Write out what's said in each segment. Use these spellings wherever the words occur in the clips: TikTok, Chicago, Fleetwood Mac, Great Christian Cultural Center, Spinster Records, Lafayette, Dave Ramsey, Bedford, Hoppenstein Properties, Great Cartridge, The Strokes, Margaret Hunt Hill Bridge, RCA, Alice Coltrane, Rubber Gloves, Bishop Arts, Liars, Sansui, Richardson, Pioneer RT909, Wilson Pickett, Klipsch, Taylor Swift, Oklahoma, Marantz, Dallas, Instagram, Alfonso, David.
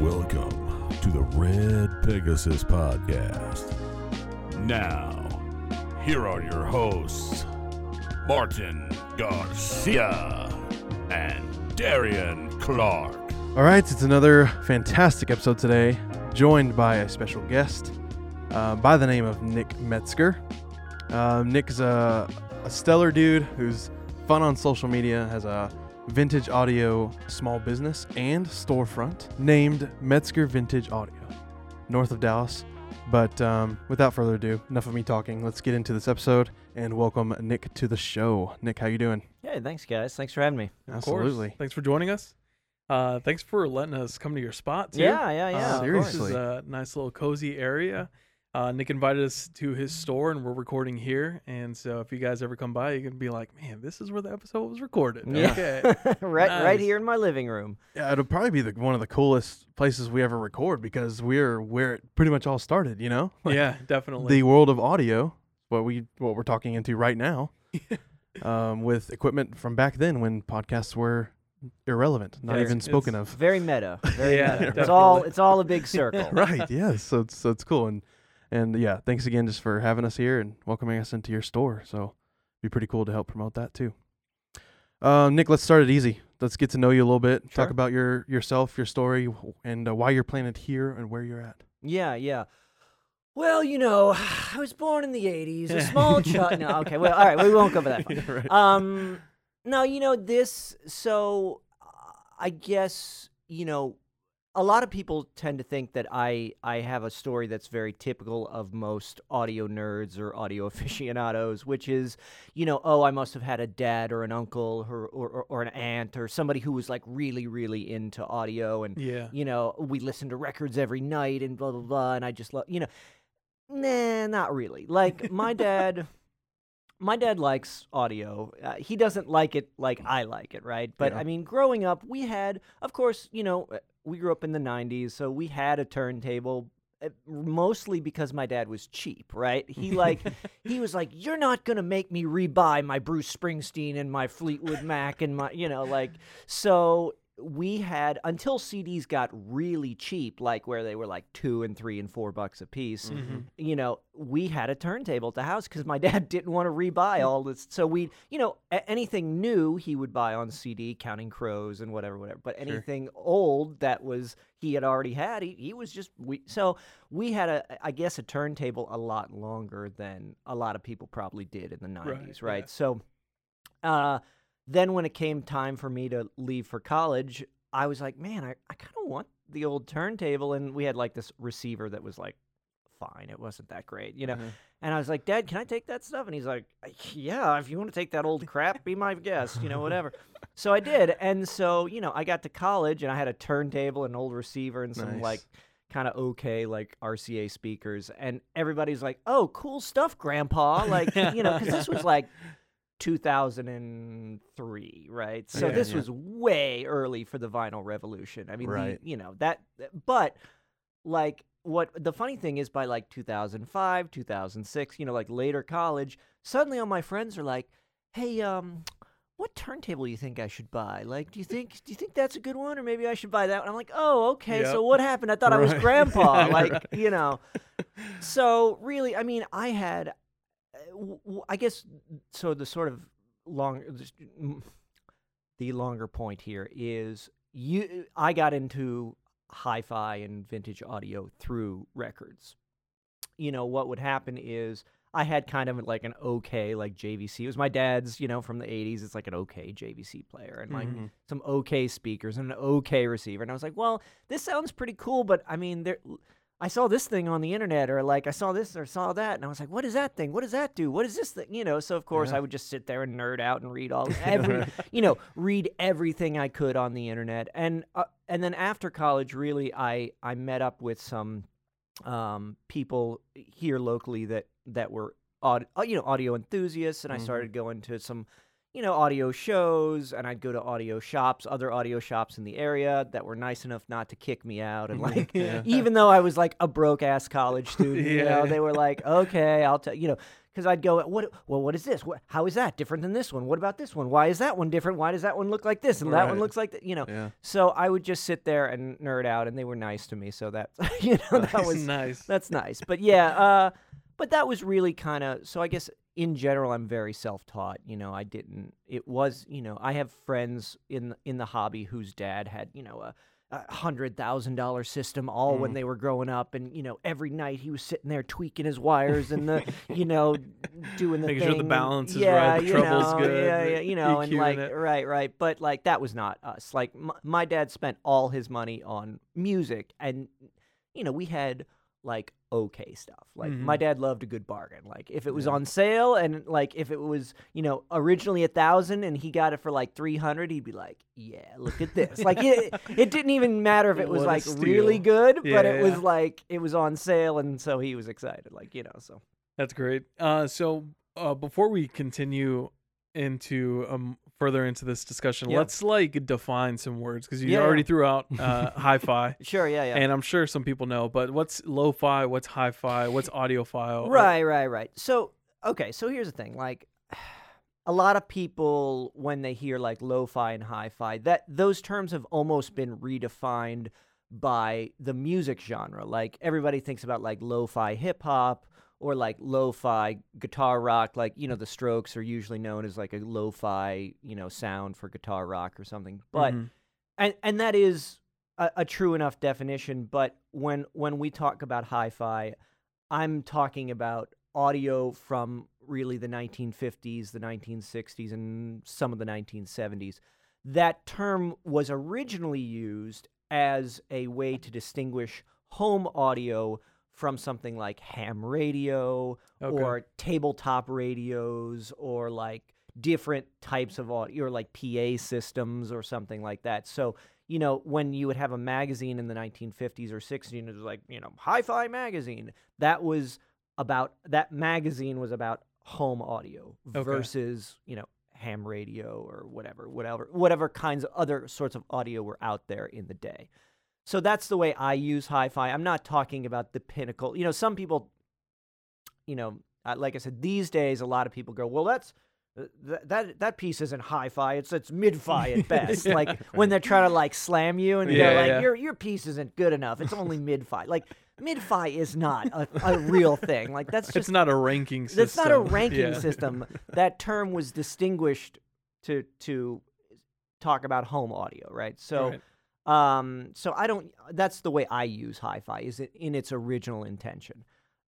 Welcome to the Red Pegasus Podcast. Now, here are your hosts, Martin Garcia and Darian Clark. All right, it's another fantastic episode today, joined by a special guest by the name of Nick Metzger. Nick's a stellar dude who's fun on social media, has a vintage audio small business and storefront named Metzger Vintage Audio, north of Dallas. But without further ado, enough of me talking. Let's get into this episode and welcome Nick to the show. Nick, how you doing? Hey, thanks, guys. Thanks for having me. Absolutely. Thanks for joining us. Thanks for letting us come to your spot, too. Yeah. Seriously. This is a nice little cozy area. Nick invited us to his store, and we're recording here. And so if you guys ever come by, you can be like, man, this is where the episode was recorded. Yeah. Okay. Right here in my living room. Yeah, it'll probably be one of the coolest places we ever record because we're where it pretty much all started, you know? Yeah, definitely. The world of audio, what we're talking into right now, with equipment from back then when podcasts were irrelevant, not even spoken of. Very meta. Very meta. It's all a big circle. Right, yeah. So it's cool. And yeah, thanks again just for having us here and welcoming us into your store. So it'd be pretty cool to help promote that too. Nick, let's start it easy. Let's get to know you a little bit. Sure. Talk about yourself, your story, and why you're planted here and where you're at. Yeah. Well, you know, I was born in the 80s, a small child. No, okay, well, all right, we won't go for that one. Yeah, right. No, you know, I guess, you know, a lot of people tend to think that I have a story that's very typical of most audio nerds or audio aficionados, which is, you know, oh, I must have had a dad or an uncle or an aunt or somebody who was like really, really into audio. And, you know, we listened to records every night and blah, blah, blah. And I just love, you know, nah, not really. Like my dad... My dad likes audio. He doesn't like it like I like it, right? But, I mean, growing up, we had, of course, you know, we grew up in the 90s, so we had a turntable, mostly because my dad was cheap, right? He was like, you're not going to make me rebuy my Bruce Springsteen and my Fleetwood Mac and my, you know, like, so... We had, until CDs got really cheap, like where they were like $2 and $3 and $4 a piece, you know, we had a turntable at the house because my dad didn't want to rebuy all this. So we, you know, anything new he would buy on CD, Counting Crows and whatever. But anything old that he had already had, he was just, so we had I guess a turntable a lot longer than a lot of people probably did in the 90s, right? Yeah. So, then when it came time for me to leave for college, I was like, man, I kind of want the old turntable. And we had like this receiver that was like, fine, it wasn't that great, you know. Mm-hmm. And I was like, Dad, can I take that stuff? And he's like, yeah, if you want to take that old crap, be my guest, you know, whatever. So I did. And so, you know, I got to college and I had a turntable, an old receiver, and some like kind of RCA speakers. And everybody's like, oh, cool stuff, Grandpa. Like, you know, because this was like... 2003, right? So this was way early for the vinyl revolution. I mean, you know, that, but like what the funny thing is by like 2005, 2006, you know, like later college, suddenly all my friends are like, hey, what turntable do you think I should buy? Like, do you think that's a good one? Or maybe I should buy that one? I'm like, oh, okay. Yep. So what happened? I thought I was Grandpa. Like, you know, so really, I mean, I had, I guess, so the sort of longer point here is I got into hi-fi and vintage audio through records. You know, what would happen is I had kind of like an okay, like JVC. It was my dad's, you know, from the 80s. It's like an okay JVC player and like some okay speakers and an okay receiver. And I was like, well, this sounds pretty cool, but I mean, I saw this thing on the internet, or like I saw this or saw that, and I was like, what is that thing? What does that do? What is this thing? You know, so of course I would just sit there and nerd out and read everything I could on the internet. And then after college, really, I met up with some people here locally that were audio enthusiasts, and I started going to some you know, audio shows, and I'd go to audio shops, other audio shops in the area that were nice enough not to kick me out. And like, even though I was like a broke ass college student, you know, they were like, okay, I'll tell you know, because I'd go, what is this? How is that different than this one? What about this one? Why is that one different? Why does that one look like this? And that one looks like that, you know? Yeah. So I would just sit there and nerd out, and they were nice to me. So that, you know, that was nice. That's nice. But yeah, but that was really kind of, so I guess, in general, I'm very self-taught. You know, I didn't. It was, you know, I have friends in the hobby whose dad had, you know, a $100,000 system all when they were growing up, and you know, every night he was sitting there tweaking his wires and the, you know, doing the making sure the balance is right, the trouble's good, you know, and like it. right. But like that was not us. Like my dad spent all his money on music, and you know, we had like okay stuff. Like my dad loved a good bargain. Like if it was on sale, and like if it was, you know, originally $1,000 and he got it for like $300, he'd be like, yeah, look at this. Like it didn't even matter if it was like really good, but it was like it was on sale, and so he was excited. Like, you know, so that's great. So before we continue into further into this discussion, let's like define some words, because you already threw out hi-fi. Sure, yeah. And I'm sure some people know, but what's lo-fi, what's hi-fi, what's audiophile? Right. So, okay, so here's the thing. Like, a lot of people, when they hear like lo-fi and hi-fi, that those terms have almost been redefined by the music genre. Like, everybody thinks about like lo-fi hip-hop, or like lo-fi guitar rock, like, you know, the Strokes are usually known as like a lo-fi, you know, sound for guitar rock or something. But and that is a true enough definition. But when we talk about hi-fi, I'm talking about audio from really the 1950s, the 1960s, and some of the 1970s. That term was originally used as a way to distinguish home audio from something like ham radio or tabletop radios or like different types of audio or like PA systems or something like that. So, you know, when you would have a magazine in the 1950s or 60s, it was like, you know, Hi-Fi Magazine. That magazine was about home audio versus, you know, ham radio or whatever kinds of other sorts of audio were out there in the day. So that's the way I use hi-fi. I'm not talking about the pinnacle. You know, some people, you know, like I said, these days a lot of people go, well, that's that piece isn't hi-fi. It's mid-fi at best. Like when they're trying to like slam you and they're like, your piece isn't good enough. It's only mid-fi. Like mid-fi is not a real thing. Like that's just not a ranking system. That's not a ranking system. That term was distinguished to talk about home audio, right? So. Right. So I don't, that's the way I use hi-fi, is it in its original intention.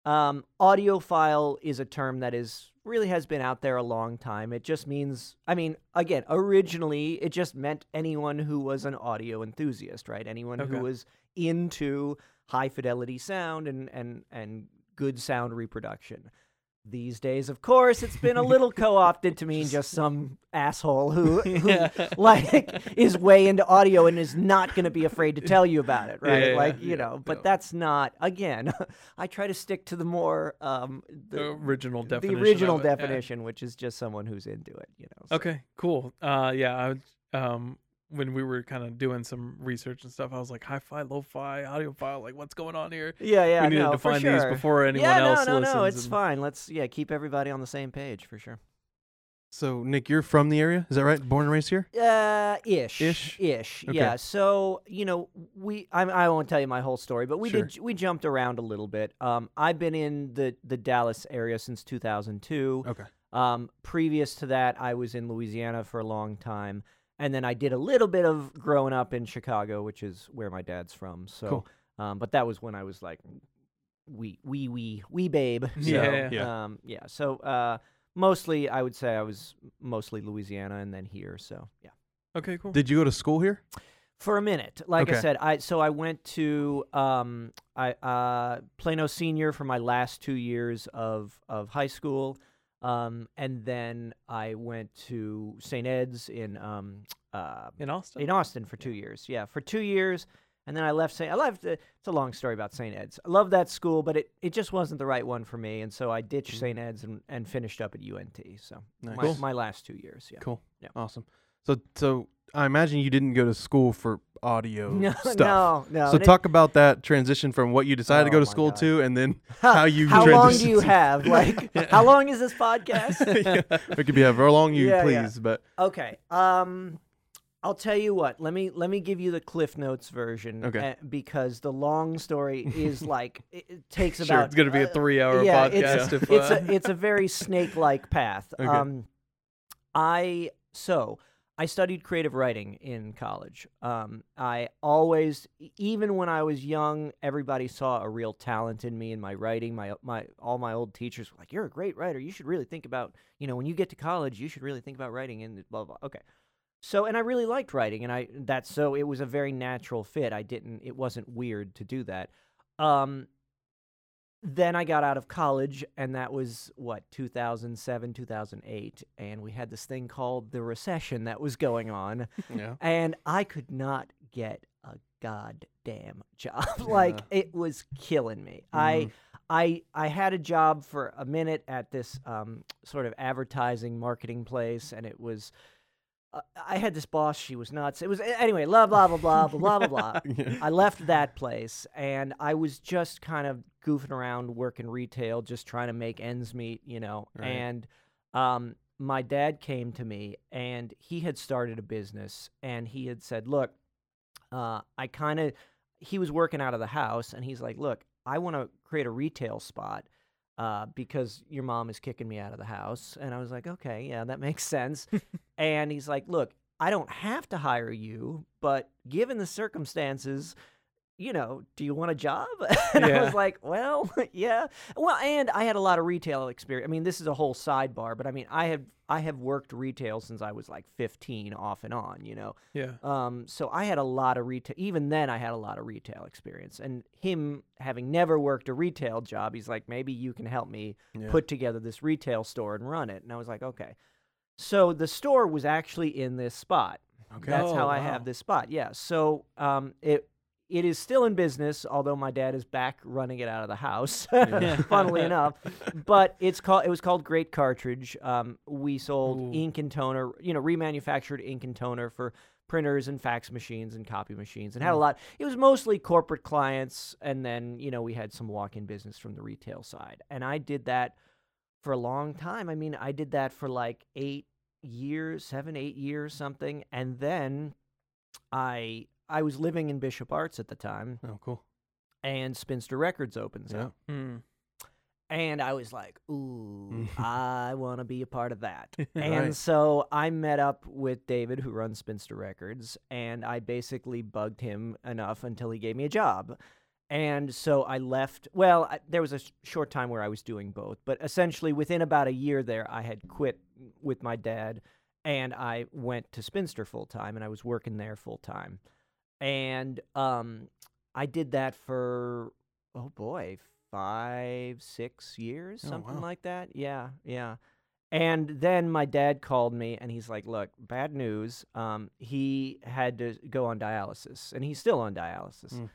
Audiophile is a term that has been out there a long time. It just means, I mean, again, originally it just meant anyone who was an audio enthusiast, right? Anyone who was into high fidelity sound and good sound reproduction. These days, of course, it's been a little co-opted to mean just some asshole who like is way into audio and is not going to be afraid to tell you about it, right? But that's not. Again, I try to stick to the more the original definition, which is just someone who's into it, you know. So. Okay, cool. When we were kind of doing some research and stuff, I was like, hi-fi, lo-fi, audiophile, like what's going on here? Yeah. We need to define these before anyone else listens. No, it's fine. Let's keep everybody on the same page for sure. So Nick, you're from the area, is that right? Born and raised here? Ish. Okay. Yeah. So you know, I won't tell you my whole story, but we jumped around a little bit. I've been in the Dallas area since 2002. Okay. Previous to that, I was in Louisiana for a long time. And then I did a little bit of growing up in Chicago, which is where my dad's from. So, cool. But that was when I was like, wee babe. So, yeah. So, mostly, I would say I was mostly Louisiana and then here. So, yeah. Okay, cool. Did you go to school here? For a minute, I said, I went to Plano Senior for my last 2 years of high school. And then I went to St. Ed's in Austin for 2 years. Yeah, for 2 years, And then I left St. I left. It's a long story about St. Ed's. I loved that school, but it just wasn't the right one for me, and so I ditched St. Ed's and finished up at UNT. So nice. My last 2 years. Yeah. Cool. Yeah. Awesome. So I imagine you didn't go to school for audio stuff. No. So talk about that transition from what you decided to go to school to, and then how you. How long do you have? Like, how long is this podcast? Yeah. It could be however long you please. Yeah. But okay. I'll tell you what. Let me give you the Cliff Notes version, because the long story is like it takes about. Sure, it's going to be a 3-hour podcast. It's a very snake-like path. Okay. I studied creative writing in college. I always, even when I was young, everybody saw a real talent in me in my writing. All my old teachers were like, "You're a great writer. You should really think about, when you get to college, you should really think about writing." And blah blah. Okay. So, and I really liked writing, so it was a very natural fit. It wasn't weird to do that. Then I got out of college, and that was, 2007, 2008, and we had this thing called the recession that was going on, and I could not get a goddamn job. Yeah. Like, it was killing me. I had a job for a minute at this sort of advertising marketing place, and it was... I had this boss. She was nuts. It was anyway. Blah blah blah blah blah blah blah. Yeah. I left that place, and I was just kind of goofing around, working retail, just trying to make ends meet, Right. And my dad came to me, and he had started a business, and he had said, "Look, he was working out of the house, and he's like, look, I want to create a retail spot because your mom is kicking me out of the house." And I was like, okay, yeah, that makes sense. And he's like, look, I don't have to hire you, but given the circumstances, do you want a job? And I was like, well, yeah. Well, and I had a lot of retail experience. I mean, this is a whole sidebar, but I mean, I have worked retail since I was like 15 off and on, Yeah. So I had a lot of retail. Even then I had a lot of retail experience. And him having never worked a retail job, he's like, maybe you can help me put together this retail store and run it. And I was like, okay. So the store was actually in this spot. Okay. That's how I have this spot. Yeah. So it is still in business, although my dad is back running it out of the house, funnily enough. But it was called Great Cartridge. We sold ink and toner, remanufactured ink and toner for printers and fax machines and copy machines, and had a lot. It was mostly corporate clients, and then, we had some walk-in business from the retail side. And I did that for a long time. I mean, I did that for like 8 years, something. And then I was living in Bishop Arts at the time. Oh, cool. And Spinster Records opens up. And I was like, ooh, I want to be a part of that. And so I met up with David, who runs Spinster Records, and I basically bugged him enough until he gave me a job. And so I left. Well, there was a short time where I was doing both, but essentially within about a year there, I had quit with my dad, and I went to Spinster full-time, and I was working there full-time. And I did that for, 5, 6 years, something like that. Yeah, yeah. And then my dad called me, and he's like, look, bad news. He had to go on dialysis, and he's still on dialysis.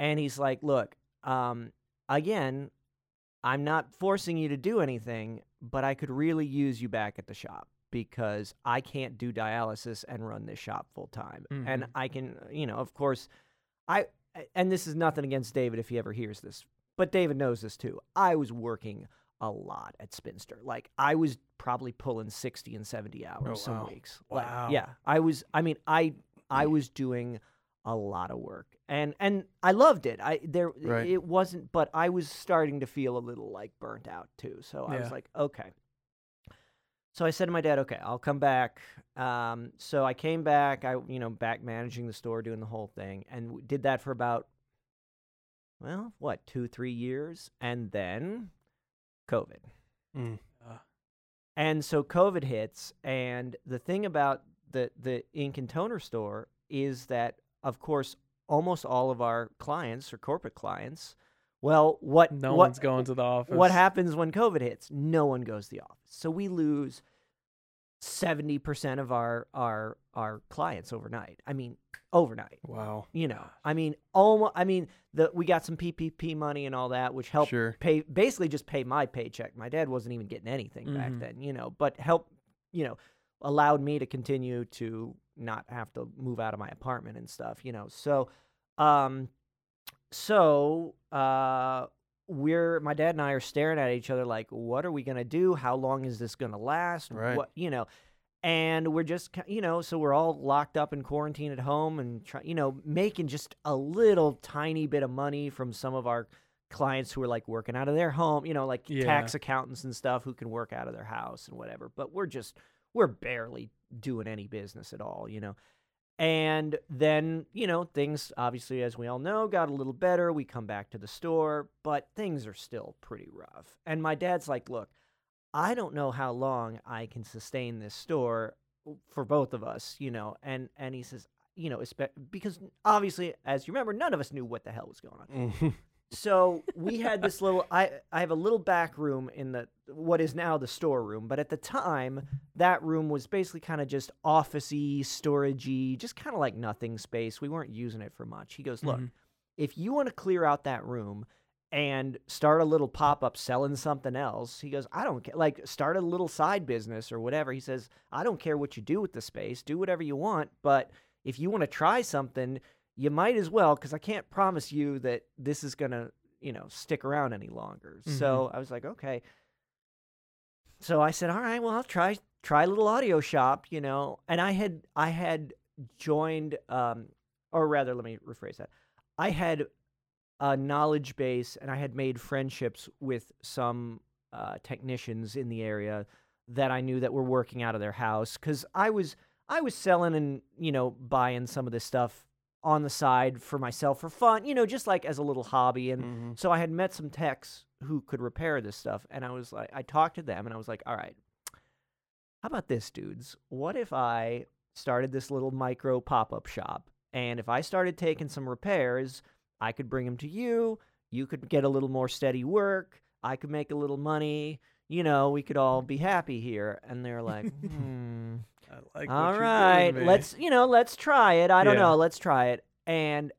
And he's like, look, again, I'm not forcing you to do anything, but I could really use you back at the shop, because I can't do dialysis and run this shop full time. Mm-hmm. And I can, of course, and this is nothing against David if he ever hears this, but David knows this too. I was working a lot at Spinster. Like, I was probably pulling 60 and 70 hours some weeks. Wow. Like, yeah. I was doing a lot of work, and I loved it. It wasn't, but I was starting to feel a little like burnt out too. So I was like, okay. So I said to my dad, okay, I'll come back. So I came back, back managing the store, doing the whole thing, and did that for about, 2-3 years, and then COVID. And so COVID hits, and the thing about the ink and toner store is that, of course, almost all of our clients are corporate clients. Well, no one's going to the office. What happens when COVID hits? No one goes to the office. So we lose 70% of our clients overnight. I mean, overnight. Wow. You know, I mean, almost. I mean, we got some PPP money and all that, which helped pay, basically just pay my paycheck. My dad wasn't even getting anything back then, you know, but helped, you know, allowed me to continue to not have to move out of my apartment and stuff, you know. So, my dad and I are staring at each other like, what are we going to do? How long is this going to last? Right. What, you know, and we're just, you know, so we're all locked up in quarantine at home and making just a little tiny bit of money from some of our clients who are like working out of their home, you know, like tax accountants and stuff who can work out of their house and whatever. But we're barely doing any business at all, you know. And then, you know, things obviously, as we all know, got a little better. We come back to the store, but things are still pretty rough. And my dad's like, look, I don't know how long I can sustain this store for both of us, you know. And he says, you know, because obviously, as you remember, none of us knew what the hell was going on. Mm-hmm. So we had this little, I have a little back room in what is now the storeroom, but at the time, that room was basically kind of just office-y, storage-y, just kind of like nothing space. We weren't using it for much. He goes, look, if you want to clear out that room and start a little pop-up selling something else, he goes, I don't care, like start a little side business or whatever. He says, I don't care what you do with the space, do whatever you want, but if you want to try something, you might as well, because I can't promise you that this is going to, you know, stick around any longer. Mm-hmm. So I was like, okay. So I said, all right, well, I'll try a little audio shop, you know. And I had joined, or rather, let me rephrase that. I had a knowledge base, and I had made friendships with some technicians in the area that I knew that were working out of their house, because I was selling and, you know, buying some of this stuff on the side for myself for fun, you know, just like as a little hobby. And so I had met some techs who could repair this stuff. And I was like, I talked to them and I was like, all right, how about this, dudes? What if I started this little micro pop-up shop? And if I started taking some repairs, I could bring them to you. You could get a little more steady work. I could make a little money. You know, we could all be happy here. And they're like, I like all what right, doing, let's try it. I don't know. Let's try it. And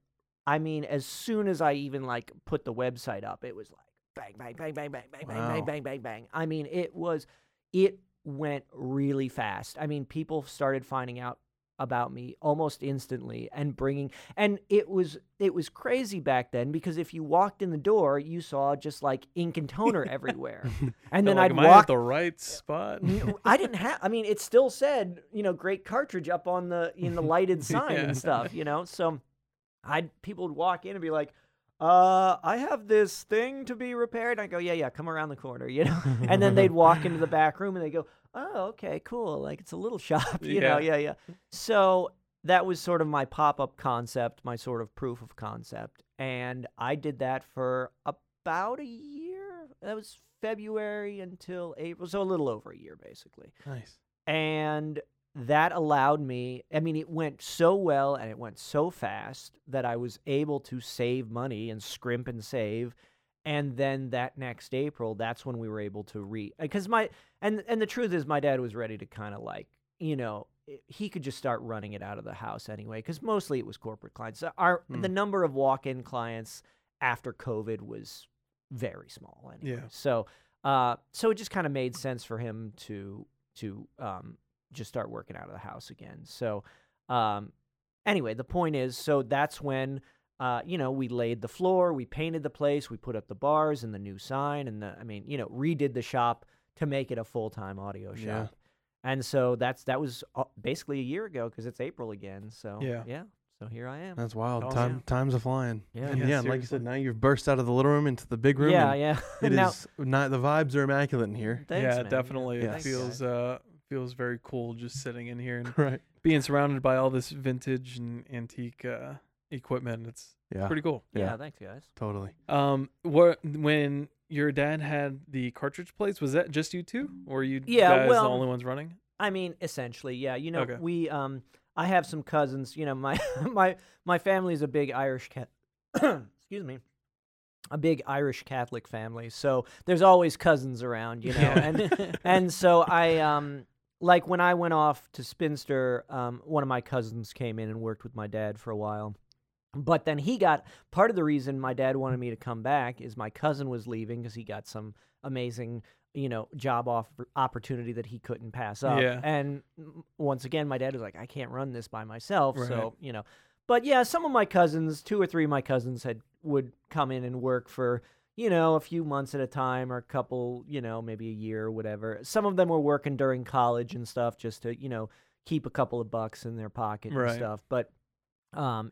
I mean, as soon as I even like put the website up, it was like bang, bang, bang, bang, bang, bang, bang, bang, bang, bang. I mean, it went really fast. I mean, people started finding out about me almost instantly and it was crazy back then, because if you walked in the door, you saw just like ink and toner everywhere. And then like, I'd walk at the right spot. It still said, you know, Great Cartridge up on in the lighted sign and stuff, you know? So people would walk in and be like, I have this thing to be repaired. And I go, yeah, come around the corner, you know? And then they'd walk into the back room and they go, oh, okay, cool. Like it's a little shop, you know? Yeah. So that was sort of my pop-up concept, my sort of proof of concept. And I did that for about a year. That was February until April. So a little over a year, basically. Nice. And that allowed me, I mean, it went so well and it went so fast that I was able to save money and scrimp and save. And then that next April, that's when we were able to because and the truth is, my dad was ready to kind of like, you know, he could just start running it out of the house anyway, because mostly it was corporate clients. The number of walk-in clients after COVID was very small anyway. Yeah. So it just kind of made sense for him to just start working out of the house again. So anyway, the point is, so that's when we laid the floor, we painted the place, we put up the bars and the new sign, and redid the shop to make it a full-time audio shop. Yeah. And so that was basically a year ago, because it's April again. So yeah. So here I am. That's wild. Oh, times are flying. Yeah. And like you said, now you've burst out of the little room into the big room. Yeah. It is not, the vibes are immaculate in here. Thanks, man. Definitely. Yeah. It feels very cool just sitting in here and being surrounded by all this vintage and antique equipment. It's pretty cool. Yeah, thanks guys. Totally. When your dad had the cartridge plates, was that just you two, or you guys the only ones running? I mean, essentially, yeah. You know, we I have some cousins. You know, my my family is a big Irish a big Irish Catholic family. So there's always cousins around, you know, and so I like when I went off to Spinster, one of my cousins came in and worked with my dad for a while. But then he got, part of the reason my dad wanted me to come back is my cousin was leaving because he got some amazing, you know, job opportunity that he couldn't pass up. Yeah. And once again, my dad was like, I can't run this by myself. Right. So, you know, but yeah, some of my cousins, two or three of my cousins would come in and work for, you know, a few months at a time or a couple, you know, maybe a year or whatever. Some of them were working during college and stuff just to, you know, keep a couple of bucks in their pocket and stuff. But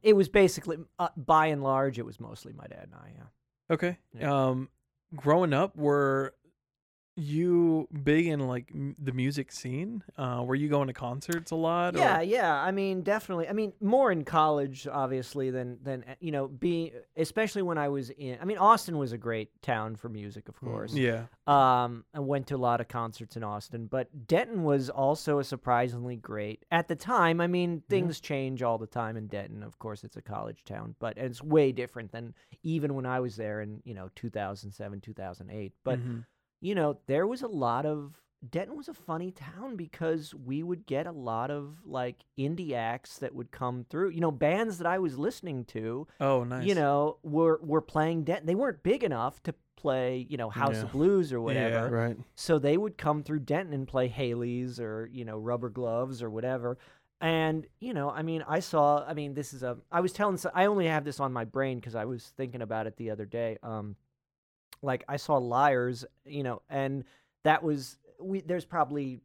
it was basically, by and large, it was mostly my dad and I, yeah. Okay. Yeah. Growing up, were you big in, like, the music scene? Were you going to concerts a lot? Yeah, or? Yeah. I mean, definitely. I mean, more in college, obviously, than you know, being, especially when I was in, I mean, Austin was a great town for music, of course. Yeah. I went to a lot of concerts in Austin, but Denton was also a surprisingly great, at the time, I mean, things change all the time in Denton. Of course, it's a college town, but it's way different than even when I was there in, you know, 2007, 2008. But you know, there was a lot of, Denton was a funny town because we would get a lot of, like, indie acts that would come through. You know, bands that I was listening to, you know, were playing Denton. They weren't big enough to play, you know, House of Blues or whatever. Yeah, right. So they would come through Denton and play Haley's or, you know, Rubber Gloves or whatever. And, you know, I mean, I saw, I mean, this is a, I was telling, I only have this on my brain because I was thinking about it the other day. Like, I saw Liars, you know, and that was, there's probably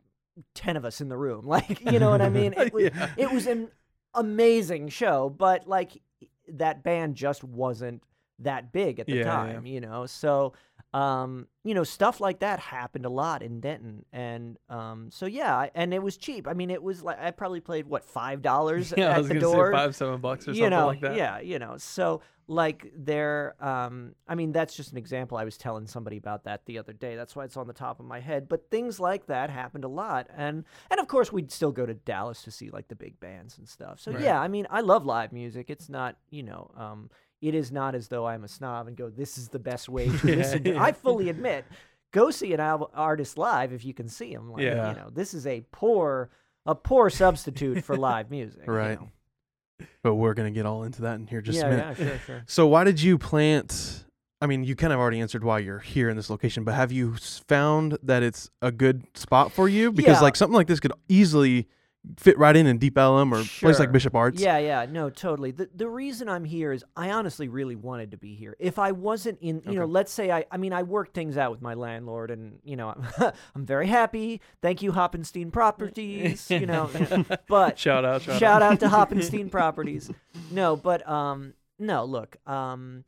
10 of us in the room. Like, you know what I mean? It was, it was an amazing show, but, like, that band just wasn't that big at the time, you know? So, you know, stuff like that happened a lot in Denton. And so, yeah, and it was cheap. I mean, it was like, I probably played, what, $5 at the door? Yeah, I was going to say $5, $7 or something like that. Yeah, you know, so... Like, they're, I mean, that's just an example. I was telling somebody about that the other day. That's why it's on the top of my head. But things like that happened a lot. And of course, we'd still go to Dallas to see, like, the big bands and stuff. So, yeah, I mean, I love live music. It's not, you know, it is not as though I'm a snob and go, this is the best way to listen to. I fully admit, go see an artist live if you can see them. Like, you know, this is a poor substitute for live music. Right. You know? But we're going to get all into that in here just a minute. Yeah, sure. So why did you plant, I mean, you kind of already answered why you're here in this location, but have you found that it's a good spot for you? Because like something like this could easily fit right in Deep Ellum or a place like Bishop Arts. Yeah, no, totally. The reason I'm here is I honestly really wanted to be here. If I wasn't in, you know, let's say I mean, I worked things out with my landlord and, you know, I'm very happy. Thank you, Hoppenstein Properties, you know, but shout out to Hoppenstein Properties. No, but no, look, I'm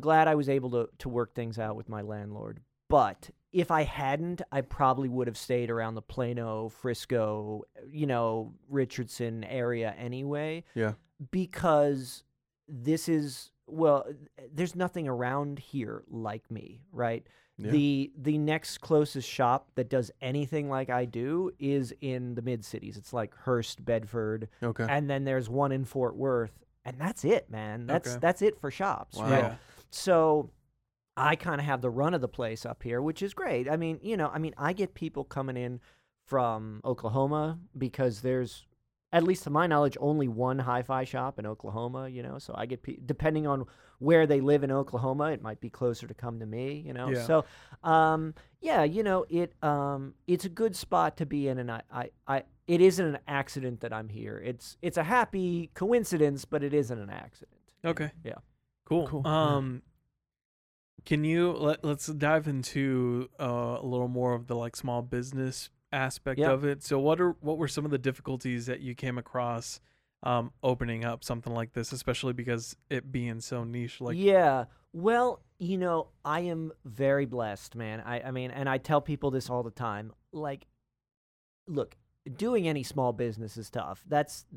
glad I was able to work things out with my landlord, but if I hadn't, I probably would have stayed around the Plano, Frisco, you know, Richardson area anyway. Yeah. Because this is, well, there's nothing around here like me, right? Yeah. The next closest shop that does anything like I do is in the mid-cities. It's like Hearst, Bedford. Okay. And then there's one in Fort Worth. And that's it, man. That's it for shops. Wow. Right? So... I kind of have the run of the place up here, which is great. I mean, you know, I get people coming in from Oklahoma because there's, at least to my knowledge, only one hi-fi shop in Oklahoma, you know, so I get, depending on where they live in Oklahoma, it might be closer to come to me, you know. Yeah. So, yeah, you know, it's a good spot to be in, and it isn't an accident that I'm here. It's a happy coincidence, but it isn't an accident. Okay. Yeah. Cool. Can you let's dive into a little more of the like small business aspect of it. So what were some of the difficulties that you came across opening up something like this, especially because it being so niche? Like well, you know, I am very blessed, man. I mean, and I tell people this all the time. Like, look, doing any small business is tough.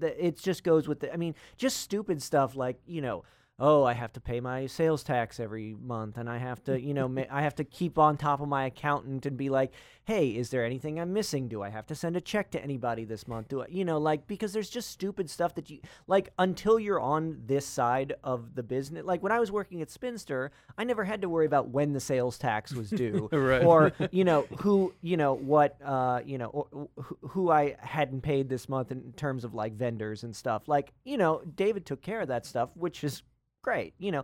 It just goes with it. I mean, just stupid stuff like, you know. oh, I have to pay my sales tax every month, and I have to, you know, I have to keep on top of my accountant and be like, hey, is there anything I'm missing? Do I have to send a check to anybody this month? Do I, you know, like, because there's just stupid stuff that you, like, until you're on this side of the business. Like, when I was working at Spinster, I never had to worry about when the sales tax was due right. or, you know, who, you know, what, you know, or, who I hadn't paid this month in terms of, like, vendors and stuff. Like, you know, David took care of that stuff, which is great, you know.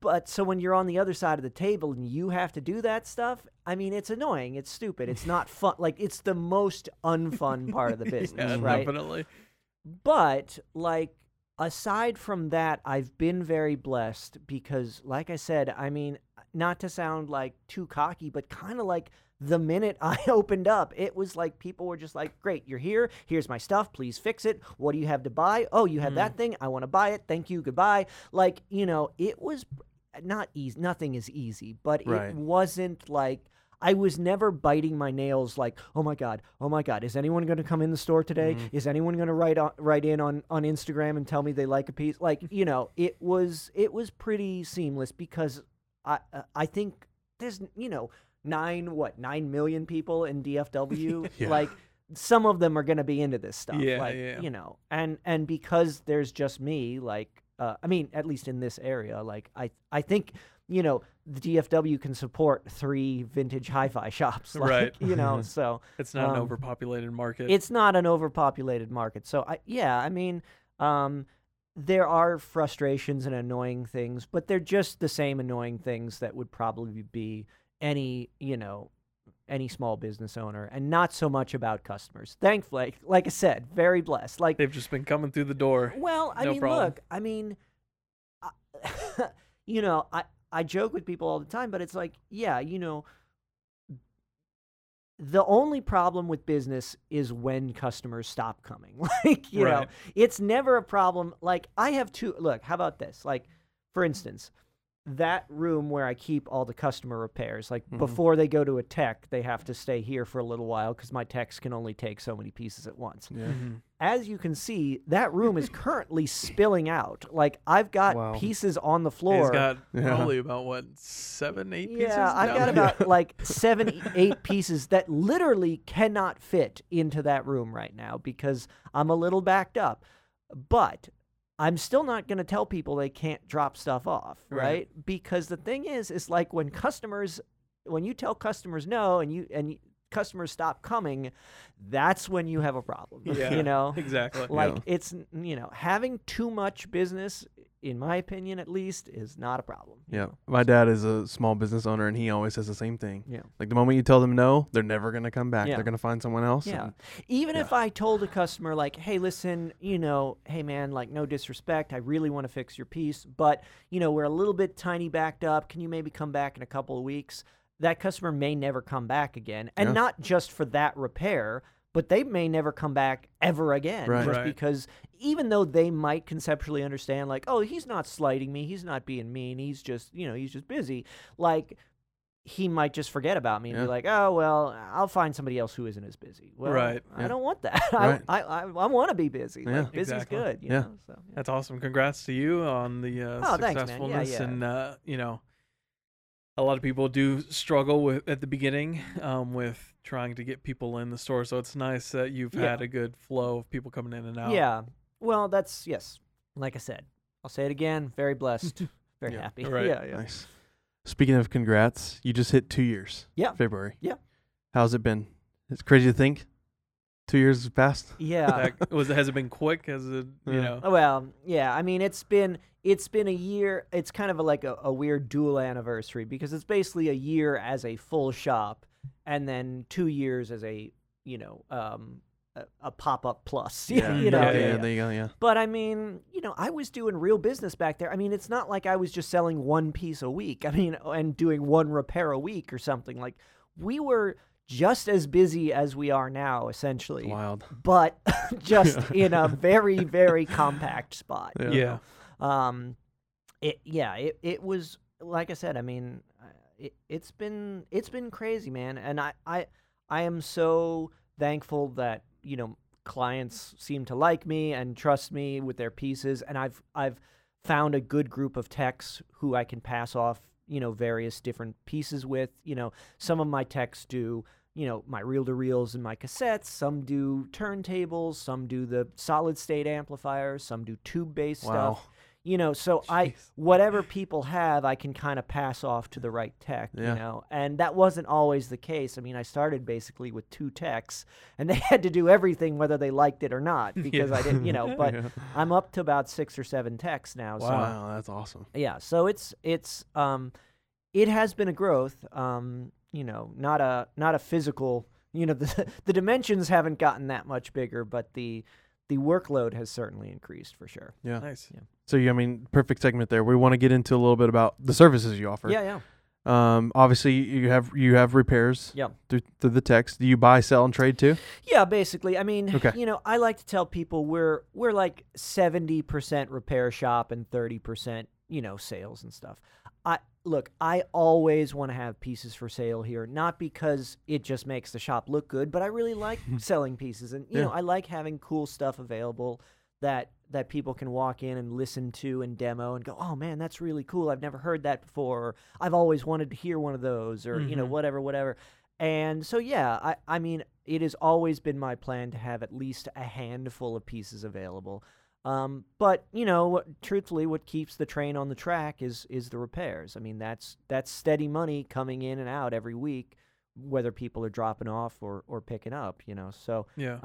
But so when you're on the other side of the table and you have to do that stuff, I mean, it's annoying, it's stupid, it's not fun. Like, it's the most unfun part of the business. Yeah, right? Definitely. But, like, aside from that, I've been very blessed because, like I said, I mean, not to sound like too cocky, but kind of like the minute I opened up, it was like people were just like, great, you're here. Here's my stuff. Please fix it. What do you have to buy? Oh, you have that thing. I want to buy it. Thank you. Goodbye. Like, you know, it was not easy. Nothing is easy, but right. It wasn't like I was never biting my nails like, oh, my God, is anyone going to come in the store today? Mm-hmm. Is anyone going to write in on Instagram and tell me they like a piece? Like, you know, it was pretty seamless because I think there's, you know, 9 million people in DFW. Yeah. Like, some of them are going to be into this stuff. Yeah, like, yeah. You know, and because there's just me, like, I mean, at least in this area, like, I think, you know, the DFW can support 3 vintage hi-fi shops. Like, right. You know, so. It's not an overpopulated market. It's not an overpopulated market. So, I mean, there are frustrations and annoying things, but they're just the same annoying things that would probably be any small business owner, and not so much about customers. Thankfully, like I said, very blessed. Like, they've just been coming through the door. Well, I mean, look, I mean, you know, I joke with people all the time, but it's like, yeah, you know, the only problem with business is when customers stop coming. Like, you know, it's never a problem. Like, I have look, how about this? Like, for instance, that room where I keep all the customer repairs, like before they go to a tech, they have to stay here for a little while because my techs can only take so many pieces at once. Yeah. Mm-hmm. As you can see, that room is currently spilling out. Like, I've got pieces on the floor. He's got probably about, what, 7, 8 pieces? Yeah, I've got about like 7, 8 pieces that literally cannot fit into that room right now because I'm a little backed up. But I'm still not going to tell people they can't drop stuff off, right? Because the thing is like, when you tell customers no and customers stop coming, that's when you have a problem. Yeah, you know? Exactly. Like, it's, you know, having too much business, in my opinion at least, is not a problem. Yeah. Know? My dad is a small business owner, and he always says the same thing. Yeah. Like, the moment you tell them no, they're never going to come back. Yeah. They're going to find someone else. Yeah. Even if I told a customer, like, hey, listen, you know, hey, man, like, no disrespect, I really want to fix your piece, but, you know, we're a little bit tiny backed up. Can you maybe come back in a couple of weeks? That customer may never come back again, and not just for that repair, but they may never come back ever again, just because even though they might conceptually understand, like, oh, he's not slighting me, he's not being mean, he's just, you know, he's just busy, like, he might just forget about me and be like, oh, well, I'll find somebody else who isn't as busy. Well, I don't want that. Right. I want to be busy. Yeah. Like, busy's good. You know? So, that's awesome. Congrats to you on the successfulness. Thanks, yeah, yeah. And, you know, a lot of people do struggle with at the beginning with trying to get people in the store. So it's nice that you've had a good flow of people coming in and out. Yeah. Well, that's, yes. Like I said, I'll say it again. Very blessed. Very happy. Right. Yeah, yeah. Nice. Speaking of congrats, you just hit 2 years. Yeah. February. Yeah. How's it been? It's crazy to think 2 years has passed. Yeah. Has it been quick? Has it, you know? Well, yeah. I mean, it's been a year. It's kind of a weird dual anniversary because it's basically a year as a full shop and then 2 years as a, you know, a pop-up plus. Yeah. You know? Yeah, there you go, yeah. But, I mean, you know, I was doing real business back there. I mean, it's not like I was just selling one piece a week. I mean, and doing one repair a week or something. Like, we were just as busy as we are now, essentially. Wild. But just in a very, very compact spot. Yeah. You know? It was, like I said, I mean, it's been crazy, man. And I am so thankful that, you know, clients seem to like me and trust me with their pieces. And I've found a good group of techs who I can pass off, you know, various different pieces with. You know, some of my techs do, you know, my reel-to-reels and my cassettes. Some do turntables. Some do the solid-state amplifiers. Some do tube-based stuff. You know, so whatever people have, I can kind of pass off to the right tech, you know. And that wasn't always the case. I mean, I started basically with two techs, and they had to do everything whether they liked it or not because I didn't, you know. But I'm up to about 6 or 7 techs now. Wow, so, that's awesome. Yeah, so it has been a growth, you know, not a physical, you know, the dimensions haven't gotten that much bigger, but the workload has certainly increased for sure. Yeah. Nice. Yeah. So, I mean, perfect segment there. We want to get into a little bit about the services you offer. Yeah, yeah. Obviously, you have repairs through the techs. Do you buy, sell, and trade too? Yeah, basically. I mean, you know, I like to tell people we're like 70% repair shop and 30%, you know, sales and stuff. I always want to have pieces for sale here, not because it just makes the shop look good, but I really like selling pieces. And, you know, I like having cool stuff available that people can walk in and listen to and demo and go, oh, man, that's really cool. I've never heard that before. Or, I've always wanted to hear one of those or, you know, whatever. And so, yeah, I mean, it has always been my plan to have at least a handful of pieces available. But, you know, truthfully, what keeps the train on the track is the repairs. I mean, that's steady money coming in and out every week, whether people are dropping off or picking up, you know. So, yeah.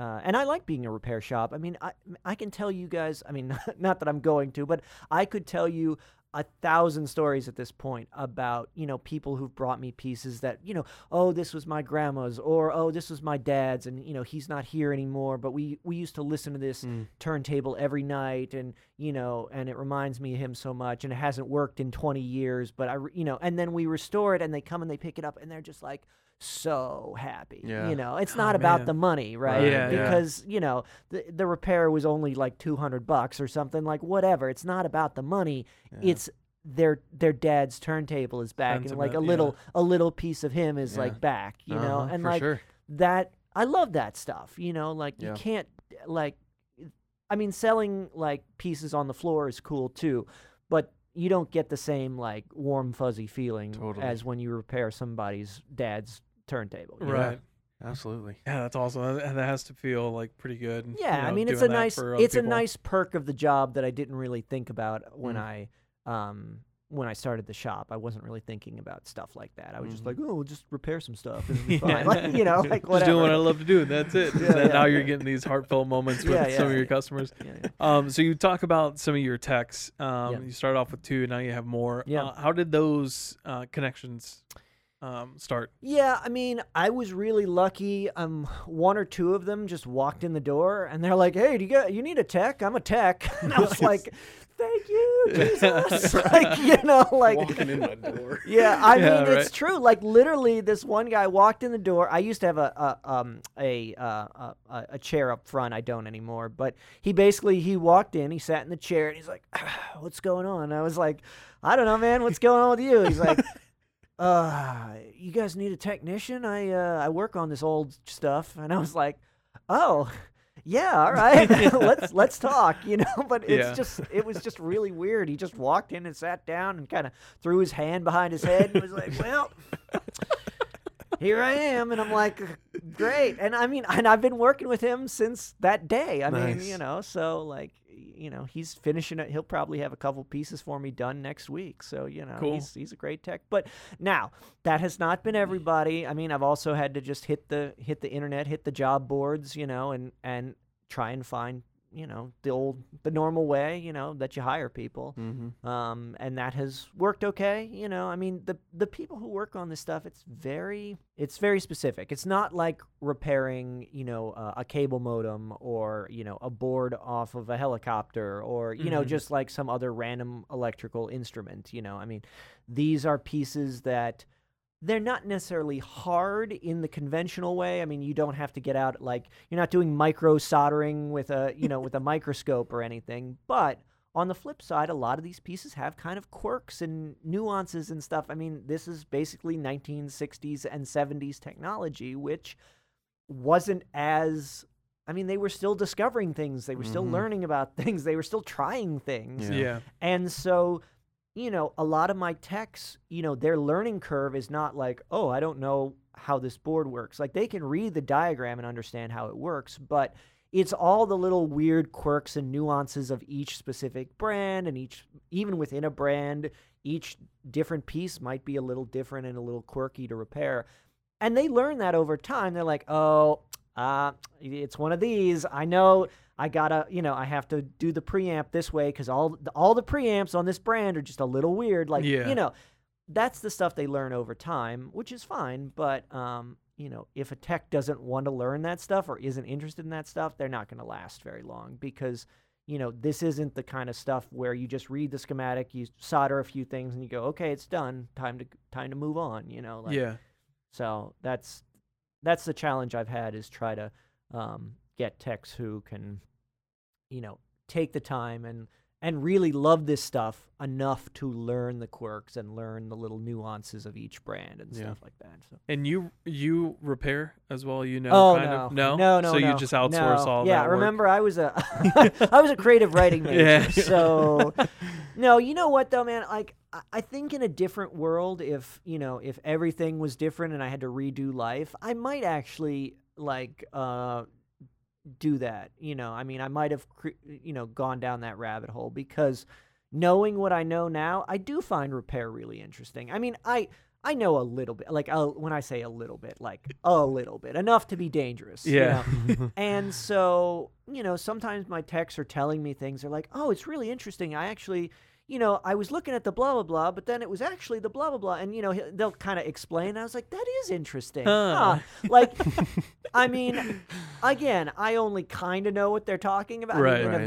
And I like being a repair shop. I mean, I can tell you guys, I mean, not that I'm going to, but I could tell you 1,000 stories at this point about, you know, people who've brought me pieces that, you know, oh, this was my grandma's or, oh, this was my dad's and, you know, he's not here anymore, but we used to listen to this turntable every night and, you know, and it reminds me of him so much and it hasn't worked in 20 years, but you know, and then we restore it and they come and they pick it up and they're just like, so happy, you know, it's not about the money, right? Yeah, because, you know, the repair was only like $200 or something, like whatever. It's not about the money. Yeah. It's their dad's turntable is back and like a little piece of him is like back, you know, and like that, I love that stuff, you know, like you can't like, I mean, selling like pieces on the floor is cool too, but you don't get the same like warm, fuzzy feeling as when you repair somebody's dad's turntable, right? Know? Absolutely. Yeah, that's awesome. And that has to feel like pretty good. And, you know, I mean, it's a nice perk of the job that I didn't really think about when I started the shop. I wasn't really thinking about stuff like that. I was just like, oh, we'll just repair some stuff. It'll be fine. Like, you know, like whatever. Just doing what I love to do. That's it. Now you're getting these heartfelt moments with some of your customers. So you talk about some of your techs. You started off with 2. Now you have more. Yeah. How did those connections start? Yeah, I mean, I was really lucky. 1 or 2 of them just walked in the door and they're like, hey, you need a tech? I'm a tech. And I was like, thank you, Jesus. Like, you know, like walking in my door. Yeah, I mean, it's true. Like literally, this one guy walked in the door. I used to have a chair up front. I don't anymore. But he walked in. He sat in the chair and he's like, "What's going on?" And I was like, "I don't know, man. What's going on with you?" He's like, "You guys need a technician? I work on this old stuff." And I was like, "Oh." Yeah, all right. Let's talk, you know, but it was just really weird. He just walked in and sat down and kind of threw his hand behind his head and was like, "Well, here I am." And I'm like, "Great." And I mean, and I've been working with him since that day. I mean, you know, so like, you know, he's finishing it. He'll probably have a couple pieces for me done next week. So, you know, he's a great tech. But now that has not been everybody. I mean, I've also had to just hit the internet, hit the job boards, you know, and try and find, you know, the normal way, you know, that you hire people. And that has worked okay. You know, I mean, the people who work on this stuff, it's very specific. It's not like repairing, you know, a cable modem or, you know, a board off of a helicopter or, you know, just like some other random electrical instrument, you know. I mean, these are pieces that they're not necessarily hard in the conventional way. I mean, you don't have to get out like you're not doing micro soldering with a, you know, with a microscope or anything. But on the flip side, a lot of these pieces have kind of quirks and nuances and stuff. I mean, this is basically 1960s and 70s technology, which wasn't as I mean, they were still discovering things. They were still learning about things. They were still trying things. Yeah. And so, you know, a lot of my techs, you know, their learning curve is not like, oh, I don't know how this board works. Like, they can read the diagram and understand how it works, but it's all the little weird quirks and nuances of each specific brand, and each, even within a brand, each different piece might be a little different and a little quirky to repair. And they learn that over time. They're like, oh, it's one of these. I know I gotta, you know, I have to do the preamp this way because all the preamps on this brand are just a little weird. Like, you know, that's the stuff they learn over time, which is fine. But, you know, if a tech doesn't want to learn that stuff or isn't interested in that stuff, they're not going to last very long because, you know, this isn't the kind of stuff where you just read the schematic, you solder a few things, and you go, okay, it's done. Time to move on. You know, like, So that's the challenge I've had, is try to get techs who can, you know, take the time and really love this stuff enough to learn the quirks and learn the little nuances of each brand and stuff like that. So. And you repair as well, you know? Oh, kind of? No. So you just outsource all that work. Remember, I was a creative writing major. So, no, you know what though, man? Like, I think in a different world, if, you know, if everything was different and I had to redo life, I might actually, like, do that. You know, I mean, I might have, you know, gone down that rabbit hole, because knowing what I know now, I do find repair really interesting. I mean, I know a little bit, like, when I say a little bit, like a little bit, enough to be dangerous. Yeah. You know? And so, you know, sometimes my techs are telling me things. They're like, oh, it's really interesting. I actually, you know, I was looking at the blah, blah, blah, but then it was actually the blah, blah, blah. And, you know, they'll kind of explain. I was like, that is interesting. Like, I mean, again, I only kind of know what they're talking about